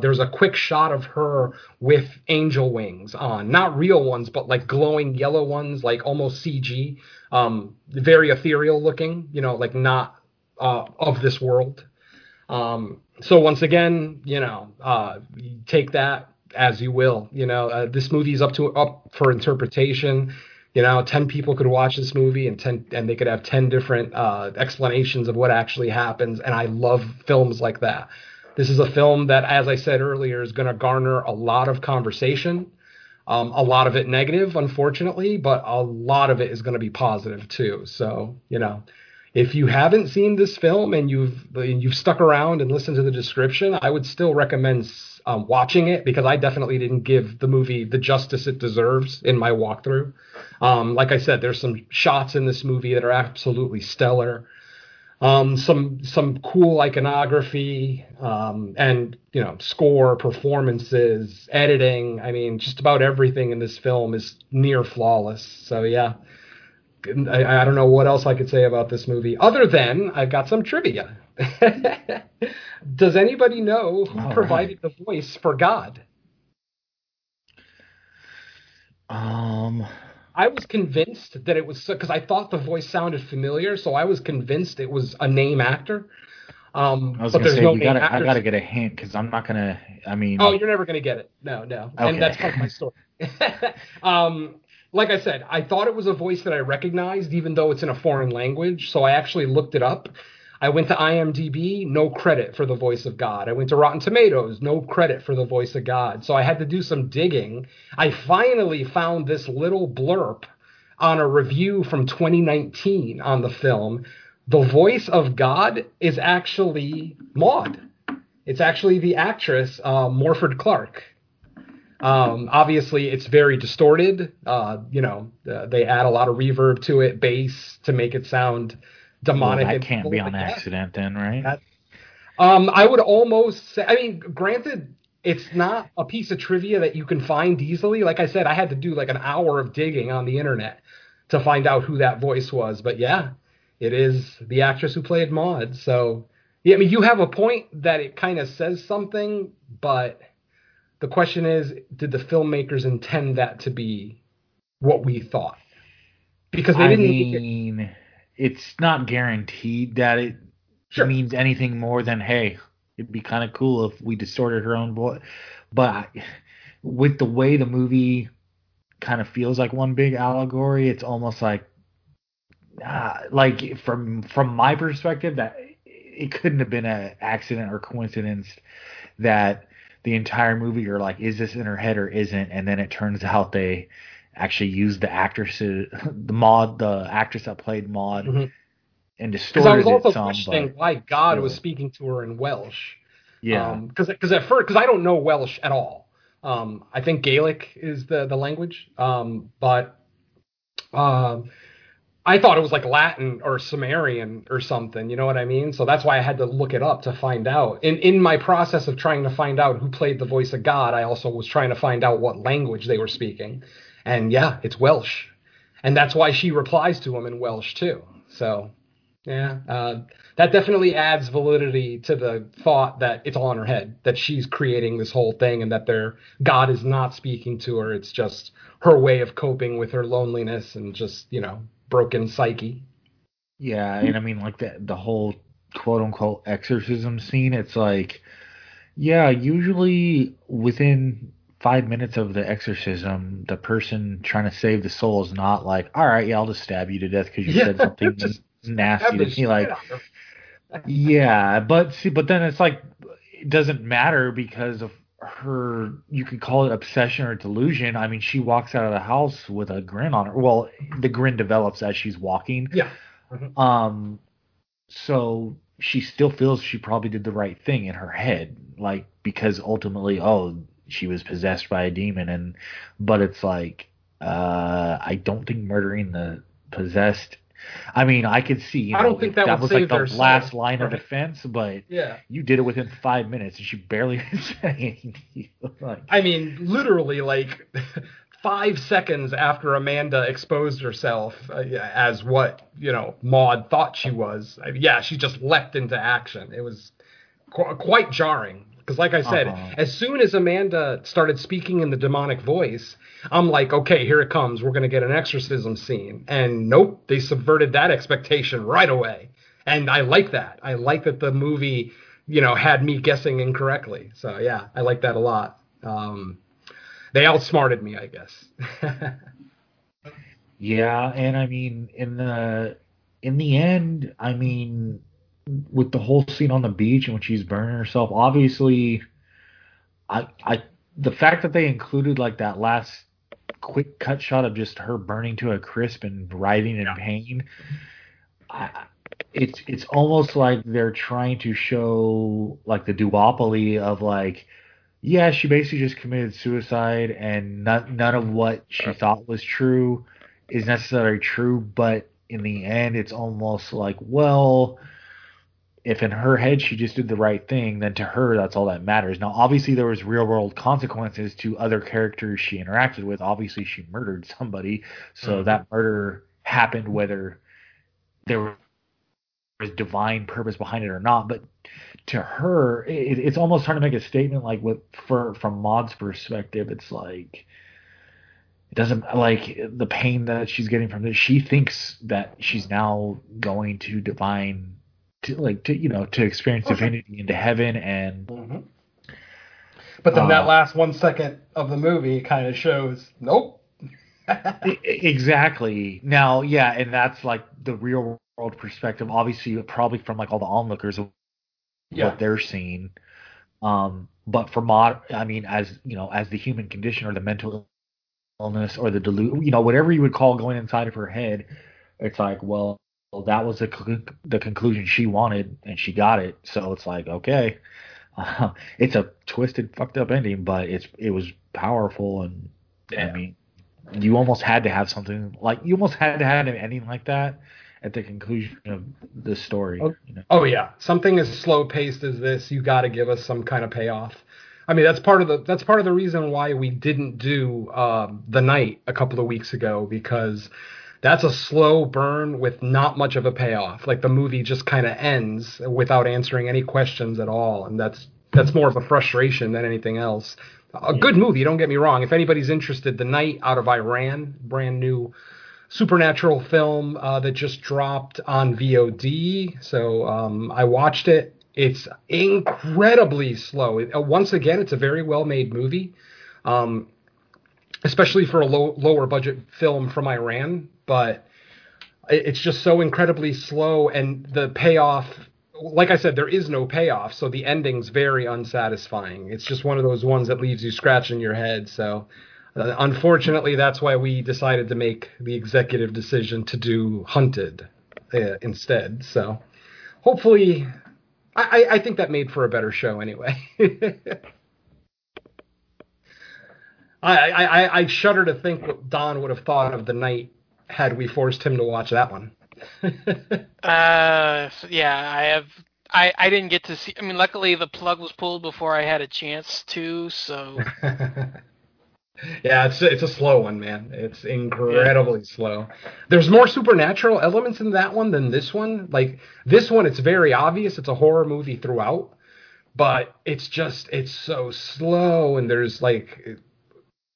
There's a quick shot of her with angel wings on, not real ones, but like glowing yellow ones, like almost CG, very ethereal looking, you know, like not of this world. So once again, you know, take that as you will, you know, this movie's up for interpretation. You know, 10 people could watch this movie and they could have 10 different explanations of what actually happens. And I love films like that. This is a film that, as I said earlier, is going to garner a lot of conversation, a lot of it negative, unfortunately, but a lot of it is going to be positive, too. So, you know, if you haven't seen this film and you've stuck around and listened to the description, I would still recommend watching it, because I definitely didn't give the movie the justice it deserves in my walkthrough. Like I said, there's some shots in this movie that are absolutely stellar. Some cool iconography, and, you know, score, performances, editing. I mean, just about everything in this film is near flawless. So, yeah, I don't know what else I could say about this movie other than I've got some trivia. Does anybody know who provided the voice for God? I was convinced that it was, because I thought the voice sounded familiar, so I was convinced it was a name actor. I was going to say, no, I got to get a hint, because I'm not going to, I mean... Oh, you're never going to get it. No. Okay. And that's part of my story. Like I said, I thought it was a voice that I recognized, even though it's in a foreign language, so I actually looked it up. I went to IMDb, no credit for the voice of God. I went to Rotten Tomatoes, no credit for the voice of God. So I had to do some digging. I finally found this little blurb on a review from 2019 on the film. The voice of God is actually Maude. It's actually the actress, Morford Clark. Obviously, it's very distorted. They add a lot of reverb to it, bass, to make it sound... demonic. Well, that can't be on accident then, right? I would almost say, I mean, granted, it's not a piece of trivia that you can find easily. Like I said, I had to do like an hour of digging on the internet to find out who that voice was. But yeah, it is the actress who played Maude. So, yeah, I mean, you have a point that it kind of says something, but the question is, did the filmmakers intend that to be what we thought? Because they didn't mean... It's not guaranteed that it means anything more than, hey, it'd be kind of cool if we distorted her own voice. But with the way the movie kind of feels like one big allegory, it's almost like from my perspective, that it couldn't have been an accident or coincidence that the entire movie you're like, is this in her head or isn't? And then it turns out they actually used the actress that played Maude, mm-hmm. and distorted it. I was also questioning why God was speaking to her in Welsh. Yeah, because at first, because I don't know Welsh at all. I think Gaelic is the language, but I thought it was like Latin or Sumerian or something. You know what I mean? So that's why I had to look it up to find out. And in my process of trying to find out who played the voice of God, I also was trying to find out what language they were speaking. And yeah, it's Welsh. And that's why she replies to him in Welsh too. So yeah, that definitely adds validity to the thought that it's all in her head, that she's creating this whole thing and that their God is not speaking to her. It's just her way of coping with her loneliness and just, you know, broken psyche. Yeah. And I mean, like the whole quote unquote exorcism scene, it's like, yeah, usually within 5 minutes of the exorcism, the person trying to save the soul is not like, all right, yeah, I'll just stab you to death because you said something nasty to me. Like, yeah, but then it's like, it doesn't matter because of her, you could call it obsession or delusion. I mean, she walks out of the house with a grin on her. Well, the grin develops as she's walking. Yeah. Mm-hmm. So she still feels she probably did the right thing in her head, like, because ultimately, she was possessed by a demon, but it's like, I don't think murdering the possessed. I mean, I could see. I don't think that was like the last line of defense, but yeah, you did it within 5 minutes, and she barely said anything to you. Like, I mean, literally, like 5 seconds after Amanda exposed herself as what, you know, Maude thought she was. Yeah, she just leapt into action. It was quite jarring. Because like I said, as soon as Amanda started speaking in the demonic voice, I'm like, okay, here it comes. We're going to get an exorcism scene. And nope, they subverted that expectation right away. And I like that. I like that the movie, you know, had me guessing incorrectly. So, yeah, I like that a lot. They outsmarted me, I guess. Yeah, and I mean, in the end, I mean, with the whole scene on the beach and when she's burning herself, obviously, the fact that they included like that last quick cut shot of just her burning to a crisp and writhing in pain, it's almost like they're trying to show like the duopoly of like, yeah, she basically just committed suicide and none of what she thought was true is necessarily true. But in the end, it's almost like, well, if in her head she just did the right thing, then to her that's all that matters. Now, obviously there was real world consequences to other characters she interacted with. Obviously she murdered somebody, so that murder happened whether there was divine purpose behind it or not. But to her, it's almost hard to make a statement like from Maud's perspective. It's like, it doesn't, like, the pain that she's getting from this, she thinks that she's now going to divine, to experience divinity into heaven, and but then that last 1 second of the movie kind of shows nope. Exactly. Now, yeah, and that's like the real world perspective, obviously, probably from like all the onlookers of what they're seeing, but for Maud, I mean, as you know, as the human condition or the mental illness or the whatever you would call going inside of her head, it's like, well, that was the conclusion she wanted, and she got it. So it's like, okay, it's a twisted, fucked up ending, but it was powerful, and I mean, you almost had to have something like, you almost had to have an ending like that at the conclusion of the story. Oh, you know? Oh yeah, something as slow paced as this, you got to give us some kind of payoff. I mean, that's part of the reason why we didn't do The Night a couple of weeks ago, because that's a slow burn with not much of a payoff. Like, the movie just kind of ends without answering any questions at all, and that's more of a frustration than anything else. A good movie, don't get me wrong. If anybody's interested, The Night, out of Iran, brand new supernatural film that just dropped on VOD. So I watched it. It's incredibly slow. Once again, it's a very well-made movie, especially for a lower budget film from Iran. But it's just so incredibly slow, and the payoff, like I said, there is no payoff, so the ending's very unsatisfying. It's just one of those ones that leaves you scratching your head. So unfortunately, that's why we decided to make the executive decision to do Hunted instead. So hopefully, I think that made for a better show anyway. I shudder to think what Don would have thought of The Night had we forced him to watch that one. I didn't get to see. I mean, luckily the plug was pulled before I had a chance to. So. Yeah, it's a slow one, man. It's incredibly slow. There's more supernatural elements in that one than this one. Like, this one, it's very obvious it's a horror movie throughout, but it's so slow, and there's like,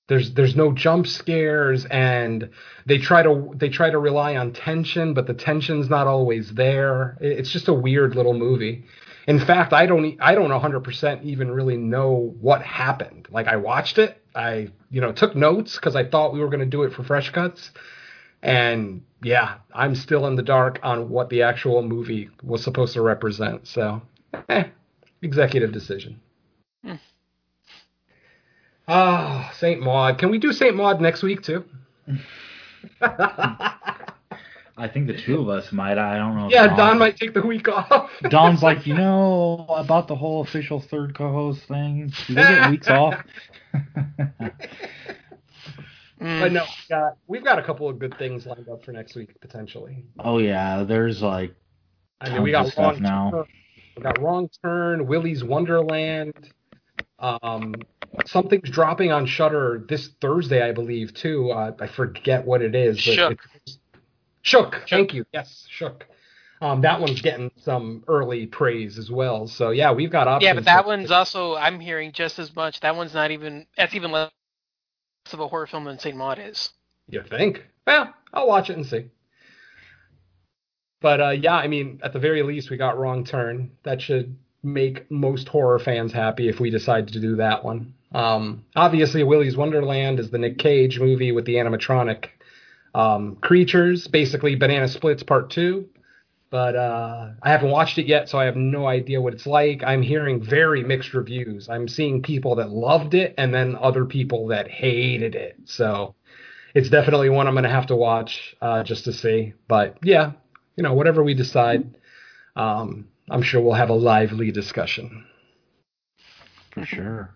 there's no jump scares, and they try to rely on tension, but the tension's not always there. It's just a weird little movie. In fact, I don't 100% even really know what happened. Like, I watched it, I took notes because I thought we were going to do it for Fresh Cuts, and yeah, I'm still in the dark on what the actual movie was supposed to represent. So, executive decision. Ah, St. Maud. Can we do St. Maud next week too? I think the two of us might. I don't know. Yeah, Don might take the week off. Don's like, about the whole official third co-host thing. Do they get weeks off? But no, we've got a couple of good things lined up for next week potentially. Oh yeah, there's like, I mean, we got stuff now. We got Wrong Turn, Willy's Wonderland. Something's dropping on Shudder this Thursday, I believe, too. I forget what it is. But Shook. Shook. Thank you. Yes, Shook. That one's getting some early praise as well. So, yeah, we've got options. Yeah, but that one's also, I'm hearing just as much. That one's not even, that's even less of a horror film than St. Maud is. You think? Well, I'll watch it and see. But, yeah, I mean, at the very least, we got Wrong Turn. That should make most horror fans happy if we decide to do that one. Obviously, Willy's Wonderland is the Nick Cage movie with the animatronic creatures, basically Banana Splits Part 2. But I haven't watched it yet, so I have no idea what it's like. I'm hearing very mixed reviews. I'm seeing people that loved it and then other people that hated it. So it's definitely one I'm going to have to watch just to see. But, yeah, you know, whatever we decide, I'm sure we'll have a lively discussion. For sure.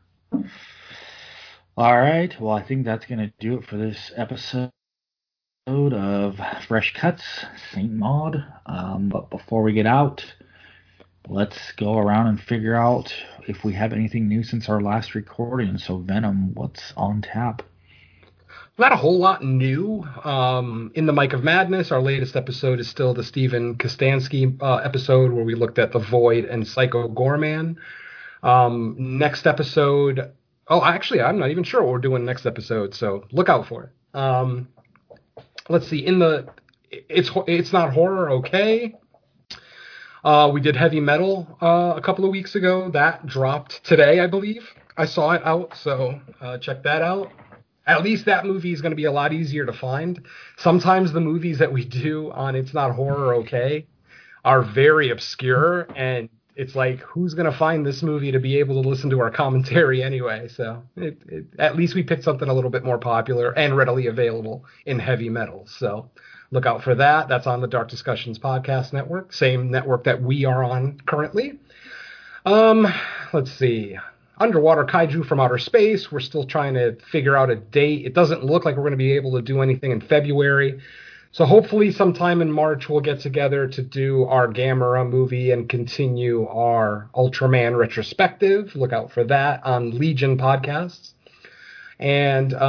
All right. Well, I think that's going to do it for this episode of Fresh Cuts, St. Maud. But before we get out, let's go around and figure out if we have anything new since our last recording. So, Venom, what's on tap? Not a whole lot new. In the Mike of Madness, our latest episode is still the Steven Kostanski episode where we looked at The Void and Psycho Gorman. Next episode... Oh, actually, I'm not even sure what we're doing next episode, so look out for it. Let's see. In the it's not horror, okay? We did Heavy Metal a couple of weeks ago. That dropped today, I believe. I saw it out, so check that out. At least that movie is going to be a lot easier to find. Sometimes the movies that we do on It's Not Horror, Okay are very obscure, and it's like, who's going to find this movie to be able to listen to our commentary anyway? So at least we picked something a little bit more popular and readily available in Heavy Metal. So look out for that. That's on the Dark Discussions Podcast Network, same network that we are on currently. Let's see. Underwater Kaiju from Outer Space. We're still trying to figure out a date. It doesn't look like we're going to be able to do anything in February. So hopefully sometime in March we'll get together to do our Gamera movie and continue our Ultraman retrospective. Look out for that on Legion Podcasts. And what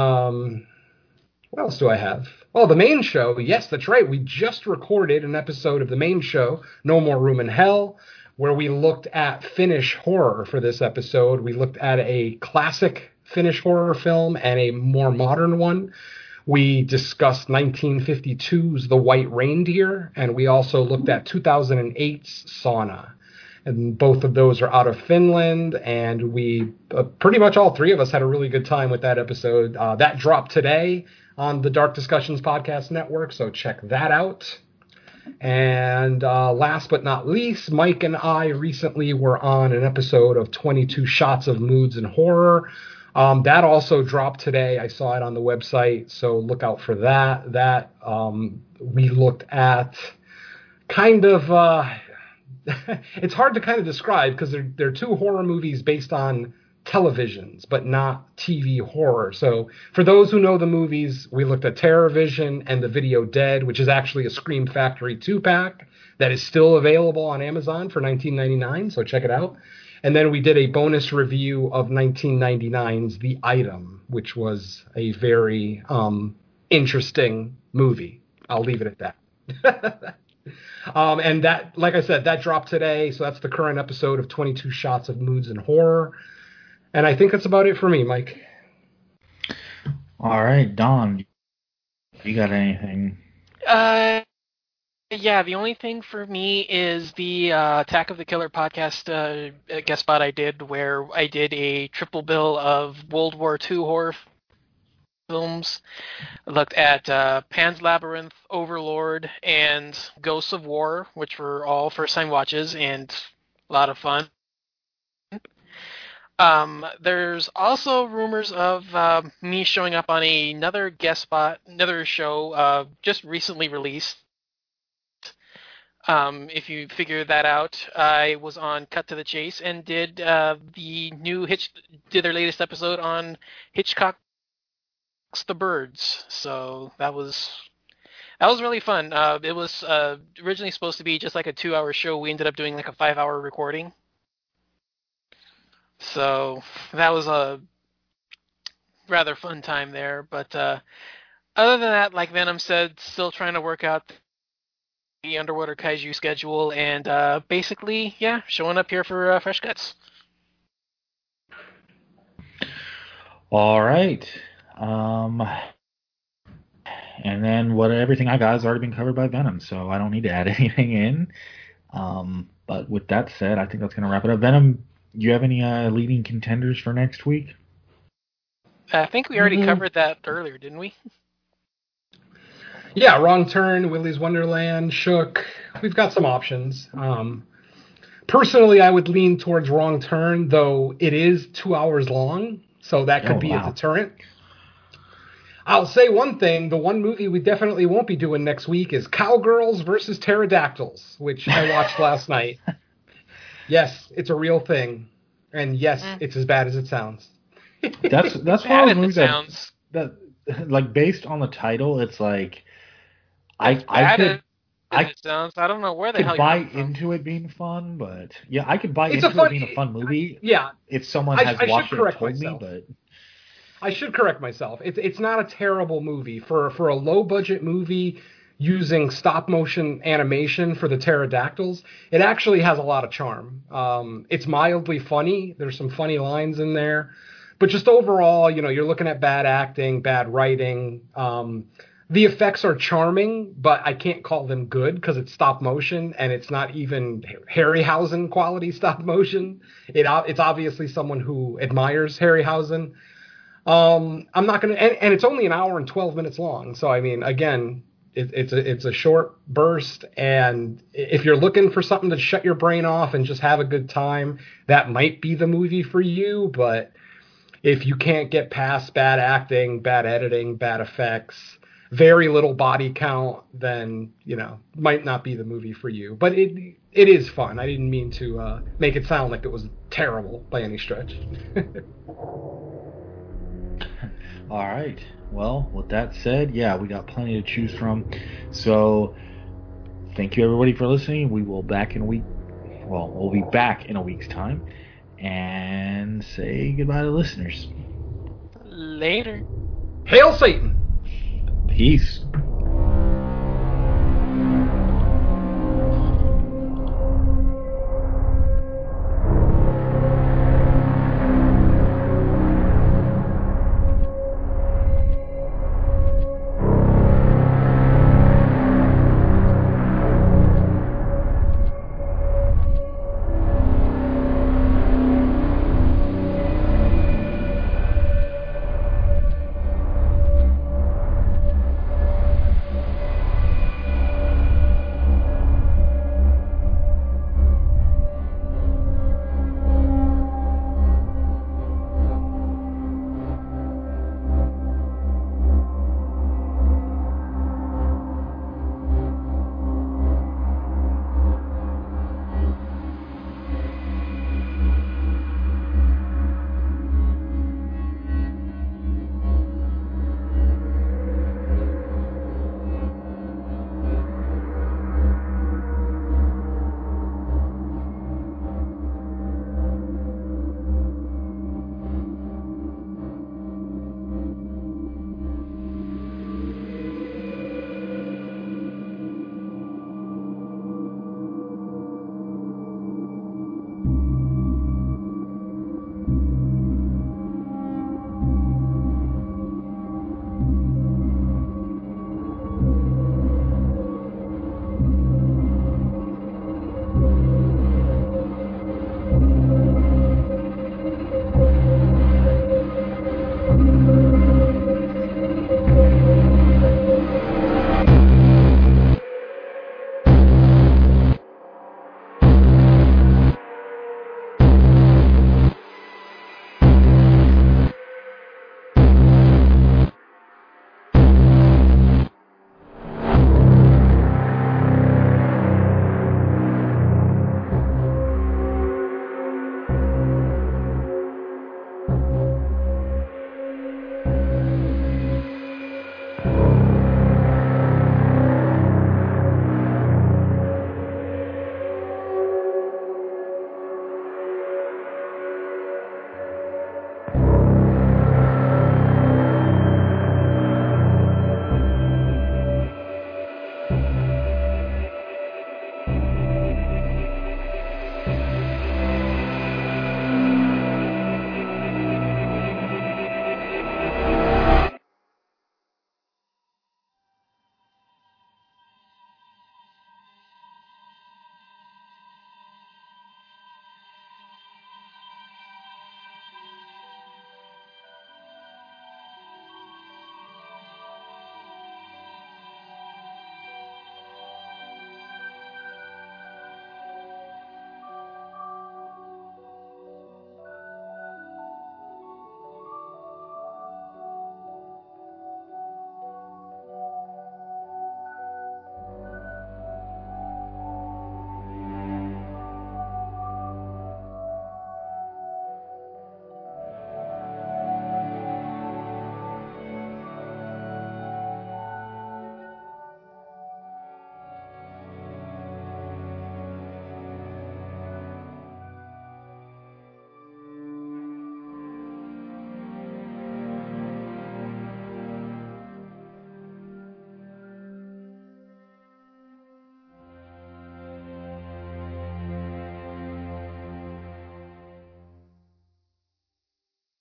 else do I have? Well, the main show. Yes, that's right. We just recorded an episode of the main show, No More Room in Hell, where we looked at Finnish horror for this episode. We looked at a classic Finnish horror film and a more modern one. We discussed 1952's The White Reindeer, and we also looked at 2008's Sauna. And both of those are out of Finland, and we pretty much all three of us had a really good time with that episode. That dropped today on the Dark Discussions Podcast Network, so check that out. And last but not least, Mike and I recently were on an episode of 22 Shots of Moods and Horror. That also dropped today. I saw it on the website, so look out for that. That we looked at kind of it's hard to kind of describe because they're two horror movies based on televisions, but not TV horror. So for those who know the movies, we looked at Terrorvision and The Video Dead, which is actually a Scream Factory 2-pack that is still available on Amazon for $19.99, so check it out. And then we did a bonus review of 1999's The Item, which was a very interesting movie. I'll leave it at that. And that, like I said, that dropped today. So that's the current episode of 22 Shots of Moods and Horror. And I think that's about it for me, Mike. All right, Don, you got anything? Yeah, the only thing for me is the Attack of the Killer podcast guest spot I did where I did a triple bill of World War II horror films. I looked at Pan's Labyrinth, Overlord, and Ghosts of War, which were all first-time watches and a lot of fun. There's also rumors of me showing up on another guest spot, another show just recently released. If you figure that out, I was on Cut to the Chase and did did their latest episode on Hitchcock's The Birds. So that was really fun. It was originally supposed to be just like a 2-hour show. We ended up doing like a 5-hour recording. So that was a rather fun time there. But other than that, like Venom said, still trying to work out the Underwater Kaiju schedule, and basically, yeah, showing up here for Fresh Cuts. All right. And then everything I got has already been covered by Venom, so I don't need to add anything in. But with that said, I think that's going to wrap it up. Venom, do you have any leading contenders for next week? I think we already covered that earlier, didn't we? Yeah, Wrong Turn, Willy's Wonderland, Shook. We've got some options. Personally, I would lean towards Wrong Turn, though it is 2 hours long, so that could be a deterrent. I'll say one thing. The one movie we definitely won't be doing next week is Cowgirls versus Pterodactyls, which I watched last night. Yes, it's a real thing. And yes, it's as bad as it sounds. That's one of the movies that, like, based on the title, it's like, I don't know where the hell buy into it being fun, but yeah, I could buy into it being a fun movie. Yeah, if someone has watched it and told me, but I should correct myself. It's not a terrible movie for a low budget movie using stop motion animation for the pterodactyls. It actually has a lot of charm. It's mildly funny. There's some funny lines in there, but just overall, you know, you're looking at bad acting, bad writing. The effects are charming, but I can't call them good because it's stop motion and it's not even Harryhausen quality stop motion. It's obviously someone who admires Harryhausen. I'm not going to, and it's only an hour and 12 minutes long. So, I mean, again, it's a short burst. And if you're looking for something to shut your brain off and just have a good time, that might be the movie for you. But if you can't get past bad acting, bad editing, bad effects, very little body count, then, you know, might not be the movie for you. But it is fun. I didn't mean to make it sound like it was terrible by any stretch. All right. Well, with that said, yeah, we got plenty to choose from. So thank you, everybody, for listening. We'll be back in a week's time. And say goodbye to listeners. Later. Hail Satan! Peace.